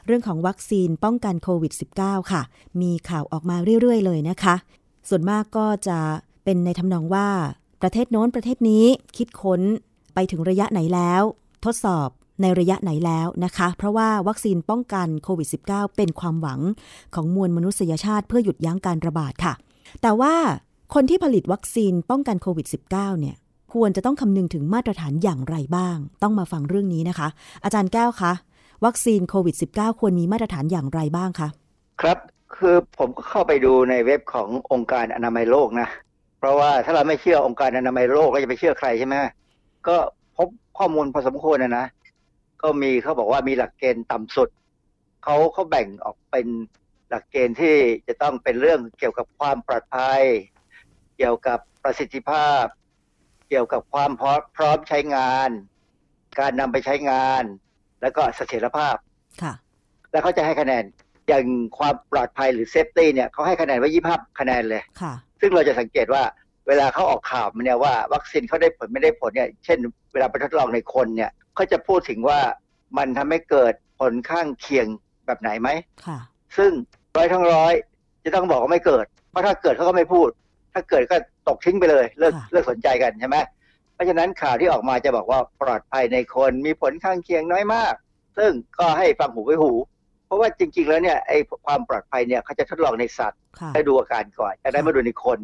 เรื่องของวัคซีนป้องกันโควิด -19 ค่ะมีข่าวออกมาเรื่อยๆเลยนะคะส่วนมากก็จะเป็นในทำนองว่าประเทศโน้นประเทศนี้คิดค้นไปถึงระยะไหนแล้วทดสอบในระยะไหนแล้วนะคะเพราะว่าวัคซีนป้องกันโควิด -19 เป็นความหวังของมวลมนุษยชาติเพื่อหยุดยั้งการระบาดค่ะแต่ว่าคนที่ผลิตวัคซีนป้องกันโควิด -19 เนี่ยควรจะต้องคำนึงถึงมาตรฐานอย่างไรบ้างต้องมาฟังเรื่องนี้นะคะอาจารย์แก้วคะวัคซีนโควิด -19 ควรมีมาตรฐานอย่างไรบ้างคะครับคือผมก็เข้าไปดูในเว็บขององค์การอนามัยโลกนะเพราะว่าถ้าเราไม่เชื่อองค์การอนามัยโลกก็จะไปเชื่อใครใช่ไหมก็พบข้อมูลพอสมควรนะก็มีเขาบอกว่ามีหลักเกณฑ์ต่ำสุดเขาแบ่งออกเป็นหลักเกณฑ์ที่จะต้องเป็นเรื่องเกี่ยวกับความปลอดภัยเกี่ยวกับประสิทธิภาพเกี่ยวกับความพร้อมใช้งานการนำไปใช้งานแล้วก็เสถียรภาพค่ะแล้วเขาจะให้คะแนนอย่างความปลอดภัยหรือเซฟตี้เนี่ยเขาให้คะแนนไว้25คะแนนเลยค่ะซึ่งเราจะสังเกตว่าเวลาเขาออกข่าวเนี่ยว่าวัคซีนเขาได้ผลไม่ได้ผลเนี่ยเช่นเวลาไปทดลองในคนเนี่ยเขาจะพูดถึงว่ามันทำให้เกิดผลข้างเคียงแบบไหนไหมค่ะซึ่งร้อยทั้งร้อยจะต้องบอกว่าไม่เกิดเพราะถ้าเกิดเขาก็ไม่พูดถ้าเกิดก็ตกทิ้งไปเลยเลิกสนใจกันใช่ไหมเพราะฉะนั้นข่าวที่ออกมาจะบอกว่าปลอดภัยในคนมีผลข้างเคียงน้อยมากซึ่งก็ให้ฟังหูไว้หูเพราะว่าจริงๆแล้วเนี่ยไอ้ความปลอดภัยเนี่ยเขาจะทดลองในสัตว์ให้ดูอาการก่อนจะได้มาดูในคน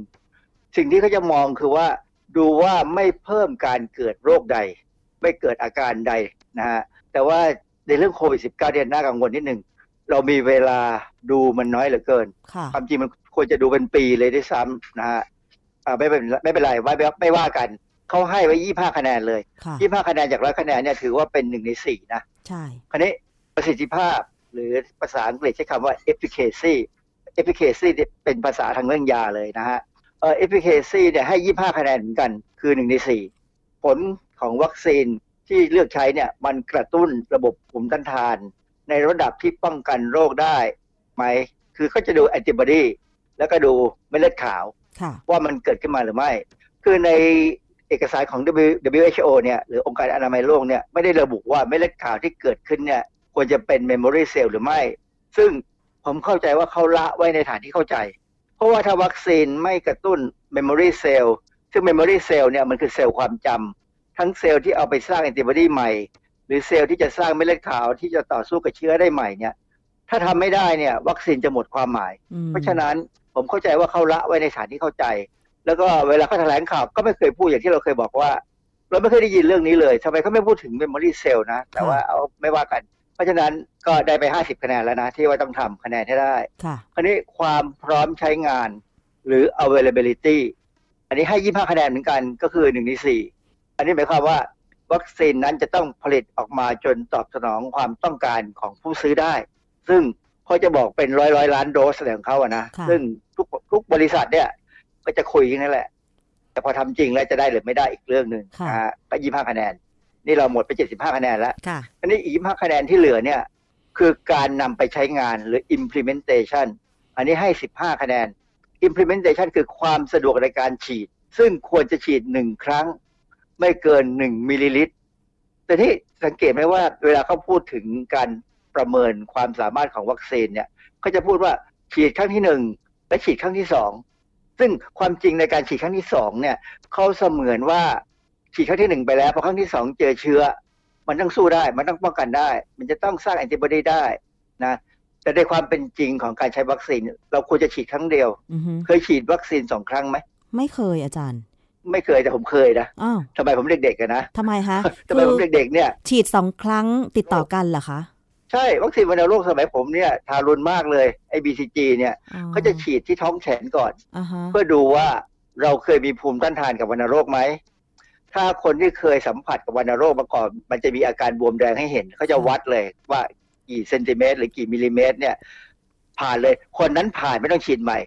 สิ่งที่เขาจะมองคือว่าดูว่าไม่เพิ่มการเกิดโรคใดไม่เกิดอาการใดนะฮะแต่ว่าในเรื่องโควิด -19 เนี่ยน่ากังวลนิดนึงเรามีเวลาดูมันน้อยเหลือเกินความจริงมันควรจะดูเป็นปีเลยด้วยซ้ำนะฮะไม่เป็นไรไม่ว่ากันเขาให้ไว้25คะแนนเลย25คะแนนจาก100คะแนนเนี่ยถือว่าเป็น1ใน4นะใช่คราวนี้ประสิทธิภาพหรือภาษาอังกฤษใช้คำว่า efficacy เป็นภาษาทางเรื่องยาเลยนะฮะefficacy เนี่ยให้25คะแนนเหมือนกันคือ1ใน4ผลของวัคซีนที่เลือกใช้เนี่ยมันกระตุ้นระบบภูมิต้านทานในระดับที่ป้องกันโรคได้ไหมคือเขาจะดูแอนติบอดีแล้วก็ดูเม็ดเลือดขาวว่ามันเกิดขึ้นมาหรือไม่คือในเอกสารของ WHO เนี่ยหรือองค์การอนามัยโลกเนี่ยไม่ได้ระบุว่าเม็ดเลือดขาวที่เกิดขึ้นเนี่ยควรจะเป็น memory cell หรือไม่ซึ่งผมเข้าใจว่าเขาละไว้ในฐานที่เข้าใจเพราะว่าถ้าวัคซีนไม่กระตุ้น memory cell ซึ่ง memory cell เนี่ยมันคือเซลล์ความจำทั้งเซลล์ที่เอาไปสร้างแอนติบอดีใหม่หรือเซลล์ที่จะสร้างเม็ดเลือดขาวที่จะต่อสู้กับเชื้อได้ใหม่เนี่ยถ้าทำไม่ได้เนี่ยวัคซีนจะหมดความหมายเพราะฉะนั้นผมเข้าใจว่าเขาละไว้ในฐานที่เข้าใจแล้วก็เวลาเขาแถลงข่าวก็ไม่เคยพูดอย่างที่เราเคยบอกว่าเราไม่เคยได้ยินเรื่องนี้เลยทำไมเขาไม่พูดถึง memory cell นะแต่ว่าเอาไม่ว่ากันเพราะฉะนั้นก็ได้ไป50คะแนนแล้วนะที่ว่าต้องทำคะแนนให้ได้คราวนี้ความพร้อมใช้งานหรือ availability อันนี้ให้25คะแนนเหมือนกันก็คือ1ใน4อันนี้หมายความว่าวัคซีนนั้นจะต้องผลิตออกมาจนตอบสนองความต้องการของผู้ซื้อได้ซึ่งเขาจะบอกเป็น100ล้านโดสของเขาอะนะซึ่งทุกบริษัทเนี่ยก็จะคุยกันนั่นแหละแต่พอทำจริงแล้วจะได้หรือไม่ได้อีกเรื่องนึงนะฮะก็25คะแนนนี่เราหมดไป75คะแนนแล้วอันนี้อีก25คะแนนที่เหลือเนี่ยคือการนำไปใช้งานหรือ implementation อันนี้ให้15คะแนน implementation คือความสะดวกในการฉีดซึ่งควรจะฉีด1ครั้งไม่เกิน1มิลลิลิตร แต่ที่สังเกตไหมว่าเวลาเขาพูดถึงการประเมินความสามารถของวัคซีนเนี่ยเขาจะพูดว่าฉีดครั้งที่1และฉีดครั้งที่2ซึ่งความจริงในการฉีดครั้งที่2เนี่ยเขาเสมือนว่าฉีดครั้งที่1ไปแล้วพอครั้งที่2เจอเชื้อมันต้องสู้ได้มันต้องป้องกันได้มันจะต้องสร้างแอนติบอดีได้นะแต่ในความเป็นจริงของการใช้วัคซีนเราควรจะฉีดครั้งเดียว เคยฉีดวัคซีน2ครั้งไหมไม่เคยอาจารย์ไม่เคยแต่ผมเคยนะทำไมผมเด็กๆกันนะทำไมคะทำไมผมเด็กๆเนี่ยฉีด2ครั้งติดต่อกันเหรอคะใช่วัคซีนวัณโรคสมัยผมเนี่ยทารุณมากเลยไอ้ BCG เนี่ยเขาจะฉีดที่ท้องแขนก่อนเพื่อดูว่าเราเคยมีภูมิต้านทานกับวัณโรคไหมถ้าคนที่เคยสัมผัสกับวัณโรคมาก่อนมันจะมีอาการบวมแดงให้เห็นเขาจะวัดเลยว่ากี่เซนติเมตรหรือกี่มิลลิเมตรเนี่ยผ่านเลยคนนั้นผ่านไม่ต้องฉีดใหม่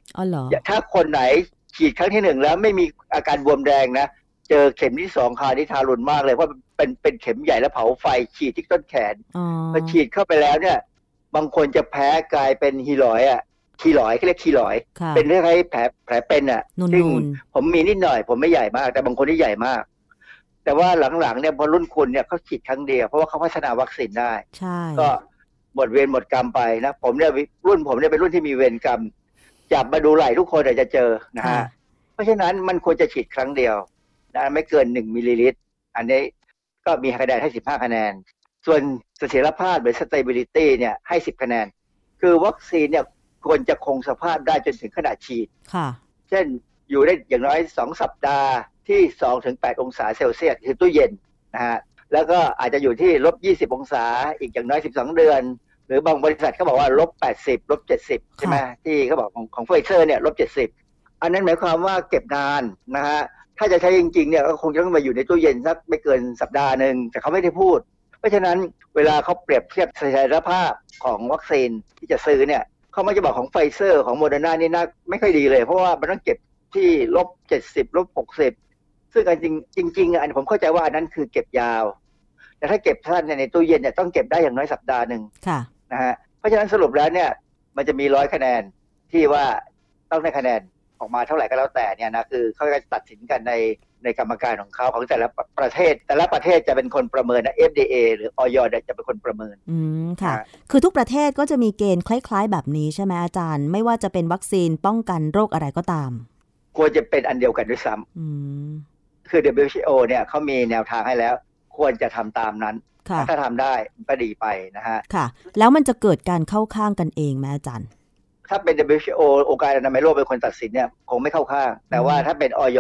ถ้าคนไหนฉีดครั้งที่1แล้วไม่มีอาการบวมแดงนะเจอเข็มที่2คราวนี้ทารุณมากเลยเพราะเป็นเข็มใหญ่แล้วเผาไฟฉีดที่ต้นแขนพอฉีดเข้าไปแล้วเนี่ยบางคนจะแพ้กลายเป็นฮีลอยคีลอยเขาเรียกคีลอยเป็นเรื่องอะไรแผลเป็นอ่ะซึ่งผมมีนิดหน่อยผมไม่ใหญ่มากแต่บางคนที่ใหญ่มากแต่ว่าหลังๆเนี่ยพอรุ่นคุณเนี่ยเขาฉีดครั้งเดียวเพราะว่าเขาพัฒนาวัคซีนได้ก็หมดเวรหมดกรรมไปนะผมเนี่ยรุ่นผมเนี่ยเป็นรุ่นที่มีเวรกรรมจับมาดูไหล่ทุกคนอาจจะเจอนะฮะเพราะฉะนั้นมันควรจะฉีดครั้งเดียวนะไม่เกิน1มิลลิลิตรอันนี้ก็มีคะแนนให้15คะแนนส่วนเสถียรภาพหรือ stability เนี่ยให้10คะแนนคือวัคซีนเนี่ยควรจะคงสภาพได้จนถึงขนาดฉีดเช่นอยู่ได้อย่างน้อย2สัปดาห์ที่ 2-8 องศาเซลเซียสคือตู้เย็นนะฮะแล้วก็อาจจะอยู่ที่ -20 องศาอีกอย่างน้อย12เดือนหรือบางบริษัทเขาบอกว่า -80 -70 ใช่ไหมที่เขาบอกของไฟเซอร์เนี่ย -70 อันนั้นหมายความว่าเก็บนานนะฮะถ้าจะใช้จริงๆเนี่ยก็คงจะต้องมาอยู่ในตู้เย็นสักไม่เกินสัปดาห์หนึ่งแต่เขาไม่ได้พูดเพราะฉะนั้นเวลาเขาเปรียบเทียบเสถียรภาพของวัคซีนที่จะซื้อเนี่ยเขาไม่จะบอกของไฟเซอร์ของโมเดอร์นานี่น่าไม่ค่อยดีเลยเพราะว่ามันต้องเก็บที่ -70 -60ซึ่งจริงอันผมเข้าใจว่าอันนั้นคือเก็บยาวแต่ถ้าเก็บสั้นในตู้เย็นเนี่ยต้องเก็บได้อย่างน้อยสัปดาห์หนึ่งนะฮะเพราะฉะนั้นสรุปแล้วเนี่ยมันจะมี100คะแนนที่ว่าต้องได้คะแนนออกมาเท่าไหร่ก็แล้วแต่เนี่ยนะคือเขาจะตัดสินกันในกรรมการของเขาของแต่ละประเทศจะเป็นคนประเมินนะ FDA หรือ อย.จะเป็นคนประเมินค่ะคือทุกประเทศก็จะมีเกณฑ์คล้ายๆแบบนี้ใช่ไหมอาจารย์ไม่ว่าจะเป็นวัคซีนป้องกันโรคอะไรก็ตามควรจะเป็นอันเดียวกันด้วยซ้ำคือ WHO เนี่ยเขามีแนวทางให้แล้วควรจะทำตามนั้นถ้าทำได้ก็ดีไปนะฮะค่ะแล้วมันจะเกิดการเข้าข้างกันเองไหมอาจารย์ถ้าเป็น WHO องค์การอนามัยโลกเป็นคนตัดสินเนี่ยคงไม่เข้าข้างแต่ว่าถ้าเป็นอย.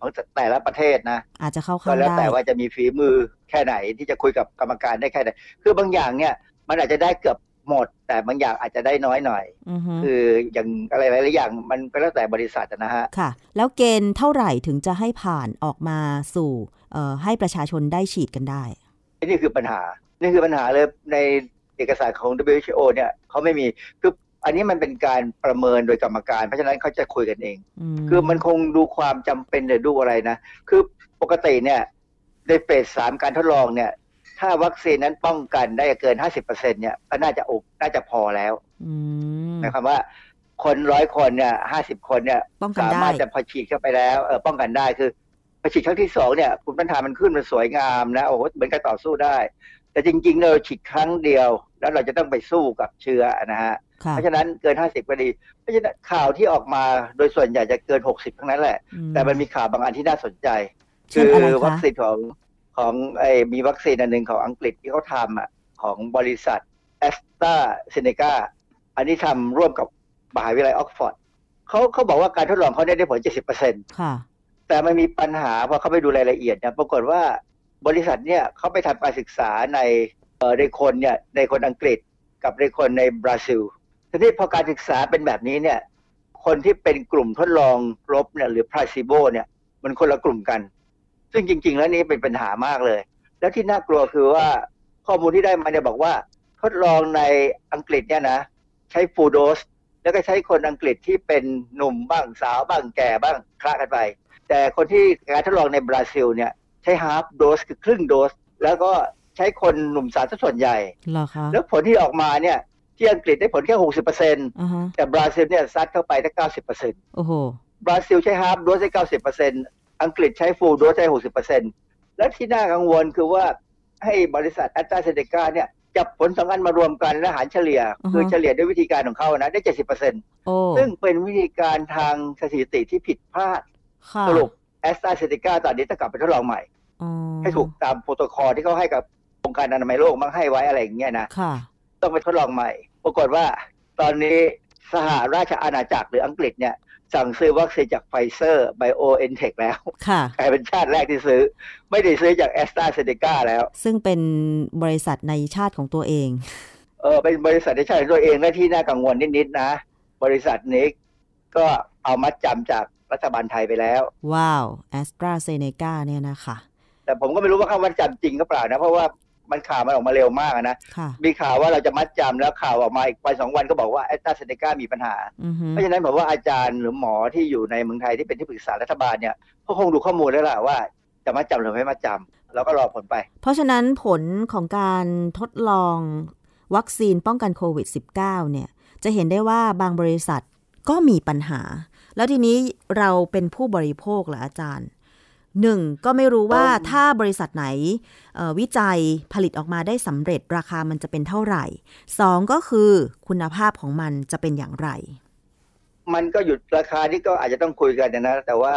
ของแต่ละประเทศนะอาจจะเข้าข้างได้แล้วแต่ว่าจะมีฝีมือแค่ไหนที่จะคุยกับกรรมการได้แค่ไหนคือบางอย่างเนี่ยมันอาจจะได้เกือบหมดแต่บางอย่างอาจจะได้น้อยหน่อยคืออย่างอะไรหลายๆอย่างมันก็แล้วแต่บริษัทนะฮะค่ะแล้วเกณฑ์เท่าไหร่ถึงจะให้ผ่านออกมาสู่ให้ประชาชนได้ฉีดกันได้นี่คือปัญหาเลยในเอกสารของ WHO เนี่ยเขาไม่มีคืออันนี้มันเป็นการประเมินโดยกรรมการเพราะฉะนั้นเขาจะคุยกันเองคือมันคงดูความจำเป็นหรือดูอะไรนะคือปกติเนี่ยในเฟส3การทดลองเนี่ยถ้าวัคซีนนั้นป้องกันได้เกิน 50% เนี่ยก็น่าจะพอแล้วหมายความว่าคน100คนเนี่ย50คนเนี่ยสามารถจะพอฉีดเข้าไปแล้วป้องกันได้คือพอฉีดครั้งที่2เนี่ยภูมิต้านทานมันขึ้นมันสวยงามนะโอ้โหเหมือนกับต่อสู้ได้แต่จริงๆเราฉีดครั้งเดียวแล้วเราจะต้องไปสู้กับเชื้อนะฮะเพราะฉะนั้นเกิน50ก็ดีเพราะฉะนั้นข่าวที่ออกมาโดยส่วนใหญ่จะเกิน60ทั้งนั้นแหละแต่มันมีข่าวบางอันที่น่าสนใจคือวัคซีนของมีวัคซีนอันหนึ่งของอังกฤษที่เขาทำของบริษัท AstraZeneca อันนี้ทำร่วมกับมหาวิทยาลัยออกฟอร์ดเขาบอกว่าการทดลองเขาได้ผล 70% ค่ะแต่มันมีปัญหาพอเขาไปดูรายละเอียดเนี่ยปรากฏว่าบริษัทเนี่ยเขาไปทำการศึกษาในคนเนี่ยในคนอังกฤษกับในคนในบราซิลทีนี้พอการศึกษาเป็นแบบนี้เนี่ยคนที่เป็นกลุ่มทดลองลบเนี่ยหรือ placebo เนี่ยมันคนละกลุ่มกันซึ่งจริงๆแล้วนี่เป็นปัญหามากเลยแล้วที่น่ากลัวคือว่าข้อมูลที่ได้มาเนี่ยบอกว่าทดลองในอังกฤษเนี่ยนะใช้ full dose แล้วก็ใช้คนอังกฤษที่เป็นหนุ่มบ้างสาวบ้างแก่บ้างคละกันไปแต่คนที่การทดลองในบราซิลเนี่ยใช้ half dose คือครึ่งโดสแล้วก็ใช้คนหนุ่มสาวส่วนใหญ่แล้วผลที่ออกมาเนี่ยที่อังกฤษได้ผลแค่ 60% แต่บราซิลเนี่ยซัดเข้าไปได้ 90% โอ้โหบราซิลใช้ half dose ได้ 90%อังกฤษใช้ฟูลโดสใช้ 60% และที่น่ากังวลคือว่า ให้บริษัทแอสตราเซเนกาเนี่ยจับผลสองอันมารวมกันและหารเฉลี่ยคือเฉลี่ยด้วยวิธีการของเขานะได้ 70% ซึ่งเป็นวิธีการทางสถิติที่ผิดพลาดสรุปแอสตราเซเนกาตอนนี้จะกลับไปทดลองใหม่ให้ถูกตามโปรโตคอลที่เขาให้กับองค์การอนามัยโลกมั่งให้ไว้อะไรอย่างเงี้ยนะต้องไปทดลองใหม่ปรากฏว่าตอนนี้สหราชอาณาจักรหรืออังกฤษเนี่ยสั่งซื้อวัคซีนจากไฟเซอร์ไบโอเอ็นเทคแล้วกลายเป็นชาติแรกที่ซื้อไม่ได้ซื้อจากแอสตราเซเนกาแล้วซึ่งเป็นบริษัทในชาติของตัวเองเป็นบริษัทในชาติของตัวเองและที่น่ากังวลนิดๆนะบริษัทนี้ก็เอามัดจำจากรัฐบาลไทยไปแล้วว้าวแอสตราเซเนกาเนี่ยนะคะแต่ผมก็ไม่รู้ว่าคำมัดจำจริงหรือเปล่านะเพราะว่ามันข่าวมันออกมาเร็วมากนะมีข่าวว่าเราจะมัดจำแล้วข่าวออกมาอีกวัน2วันก็บอกว่าแอสตราเซเนกามีปัญหาเพราะฉะนั้นผมว่าอาจารย์หรือหมอที่อยู่ในเมืองไทยที่เป็นที่ปรึกษารัฐบาลเนี่ยก็คงดูข้อมูลแล้วล่ะว่าจะมัดจำหรือไม่มัดจำแล้วก็รอผลไปเพราะฉะนั้นผลของการทดลองวัคซีนป้องกันโควิด -19 เนี่ยจะเห็นได้ว่าบางบริษัทก็มีปัญหาแล้วทีนี้เราเป็นผู้บริโภคเหรออาจารย์หนึ่งก็ไม่รู้ว่าถ้าบริษัทไหนวิจัยผลิตออกมาได้สำเร็จราคามันจะเป็นเท่าไหร่สองก็คือคุณภาพของมันจะเป็นอย่างไรมันก็หยุดราคานี่ก็อาจจะต้องคุยกันนะแต่ว่า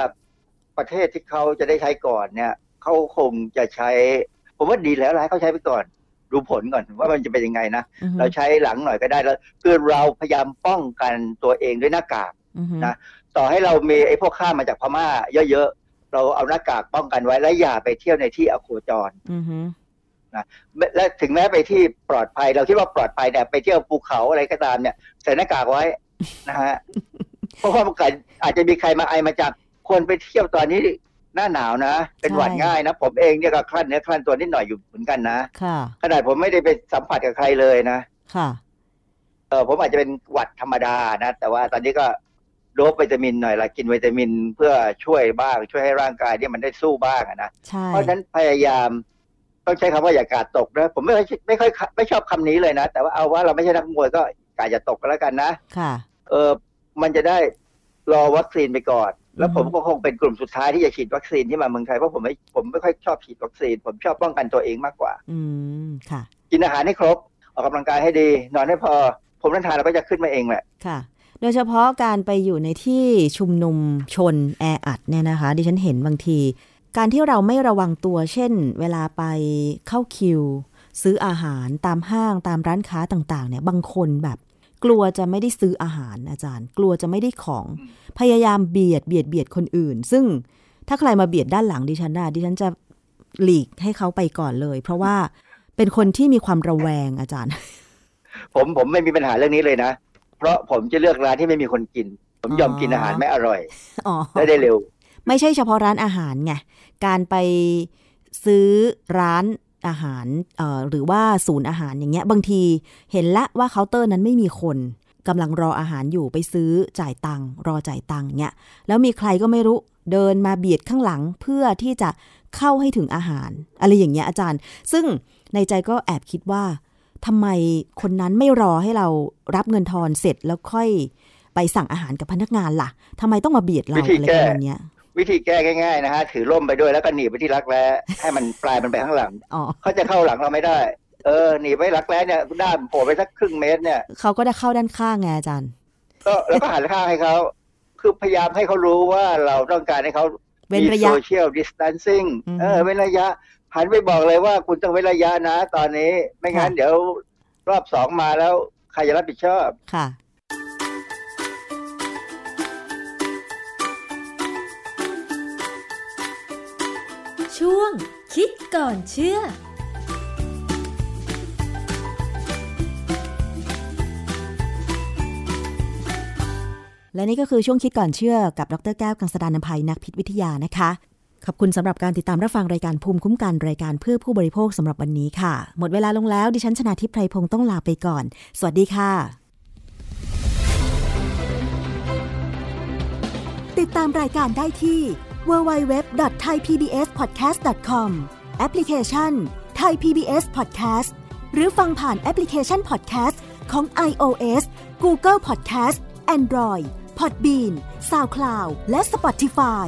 ประเทศที่เขาจะได้ใช้ก่อนเนี่ยเขาคงจะใช้ผมว่าดีแล้วล่ะเขาใช้ไปก่อนดูผลก่อนว่ามันจะเป็นยังไงนะเราใช้หลังหน่อยก็ได้แล้วคือเราพยายามป้องกันตัวเองด้วยหน้ากากนะต่อให้เรามีไอ้พวกข้ามมาจากพม่าเยอะเราเอาหน้ากากป้องกันไว้และอย่าไปเที่ยวในที่อโคจรนะและถึงแม้ไปที่ปลอดภัยเราคิดว่าปลอดภัยแต่ไปเที่ยวภูเขาอะไรก็ตามเนี่ยใส่หน้ากากไว้นะฮะเพราะว่ามันอาจจะมีใครมาไอมาจากคนไปเที่ยวตอนนี้หน้าหนาวนะเป็นหวัดง่ายนะผมเองเนี่ยก็คลั่นเนื้อคลั่นตัวนิดหน่อยอยู่เหมือนกันนะขนาดผมไม่ได้ไปสัมผัสกับใครเลยนะผมอาจจะเป็นหวัดธรรมดานะแต่ว่าตอนนี้ก็โดบวิตามินหน่อยละกินวิตามินเพื่อช่วยบ้างช่วยให้ร่างกายเนี่ยมันได้สู้บ้างนะเพราะฉะนั้นพยายามต้องใช้คำว่าอย่ากาดตกนะผมไม่ชอบคำนี้เลยนะแต่ว่าเอาว่าเราไม่ใช่นักมวยก็กาดอย่าตกก็แล้วกันนะมันจะได้รอวัคซีนไปก่อนแล้วผมก็คงเป็นกลุ่มสุดท้ายที่จะฉีดวัคซีนที่มาเมืองไทยเพราะผมไม่ค่อยชอบฉีดวัคซีนผมชอบป้องกันตัวเองมากกว่ากินอาหารให้ครบออกกำลังกายให้ดีนอนให้พอผมรับทานแล้วก็จะขึ้นมาเองแหละโดยเฉพาะการไปอยู่ในที่ชุมนุมชนแออัดเนี่ยนะคะดิฉันเห็นบางทีการที่เราไม่ระวังตัวเช่นเวลาไปเข้าคิวซื้ออาหารตามห้างตามร้านค้าต่างๆเนี่ยบางคนแบบกลัวจะไม่ได้ซื้ออาหารอาจารย์กลัวจะไม่ได้ของพยายามเบียดคนอื่นซึ่งถ้าใครมาเบียดด้านหลังดิฉันจะหลีกให้เขาไปก่อนเลยเพราะว่าเป็นคนที่มีความระแวงอาจารย์ผมไม่มีปัญหาเรื่องนี้เลยนะเพราะผมจะเลือกร้านที่ไม่มีคนกินผมยอมกินอาหารไม่อร่อยและได้เร็วไม่ใช่เฉพาะร้านอาหารไงการไปซื้อร้านอาหารหรือว่าศูนย์อาหารอย่างเงี้ยบางทีเห็นละว่าเคาน์เตอร์นั้นไม่มีคนกำลังรออาหารอยู่ไปซื้อจ่ายตังค์รอจ่ายตังค์เงี้ยแล้วมีใครก็ไม่รู้เดินมาเบียดข้างหลังเพื่อที่จะเข้าให้ถึงอาหารอะไรอย่างเงี้ยอาจารย์ซึ่งในใจก็แอบคิดว่าทำไมคนนั้นไม่รอให้เรารับเงินทอนเสร็จแล้วค่อยไปสั่งอาหารกับพนักงานล่ะทำไมต้องมาเบียดเราอะไรแบบนี้วิธีแก้ง่ายๆนะฮะถือร่มไปด้วยแล้วก็หนีไปที่รักแร้ให้มันปลายมันไปข้างหลังเขาจะเข้าหลังเราไม่ได้หนีไปรักแร้เนี่ยด้านโผล่ไปสักครึ่งเมตรเนี่ยเขาก็จะเข้าด้านข้างไงอาจารย์ก็แล้วก็หันข้างให้เขาคือพยายามให้เขารู้ว่าเราต้องการให้เขามีโซเชียลดิสแทนซิ่งเว้นระยะหันไปบอกเลยว่าคุณต้องเว้นระยะนะตอนนี้ไม่งั้นเดี๋ยวรอบสองมาแล้วใครจะรับผิดชอบค่ะช่วงคิดก่อนเชื่อและนี่ก็คือช่วงคิดก่อนเชื่อกับดร.แก้วกังสดาลอำไพนักพิษวิทยานะคะขอบคุณสำหรับการติดตามรับฟังรายการภูมิคุ้มกันรายการเพื่อผู้บริโภคสำหรับวันนี้ค่ะหมดเวลาลงแล้วดิฉันชนาธิป ไพพงศ์ต้องลาไปก่อนสวัสดีค่ะติดตามรายการได้ที่ www.thaipbspodcast.com แอปพลิเคชัน Thai PBS Podcast หรือฟังผ่านแอปพลิเคชัน Podcast ของ iOS Google Podcast Android Podbean SoundCloud และ Spotify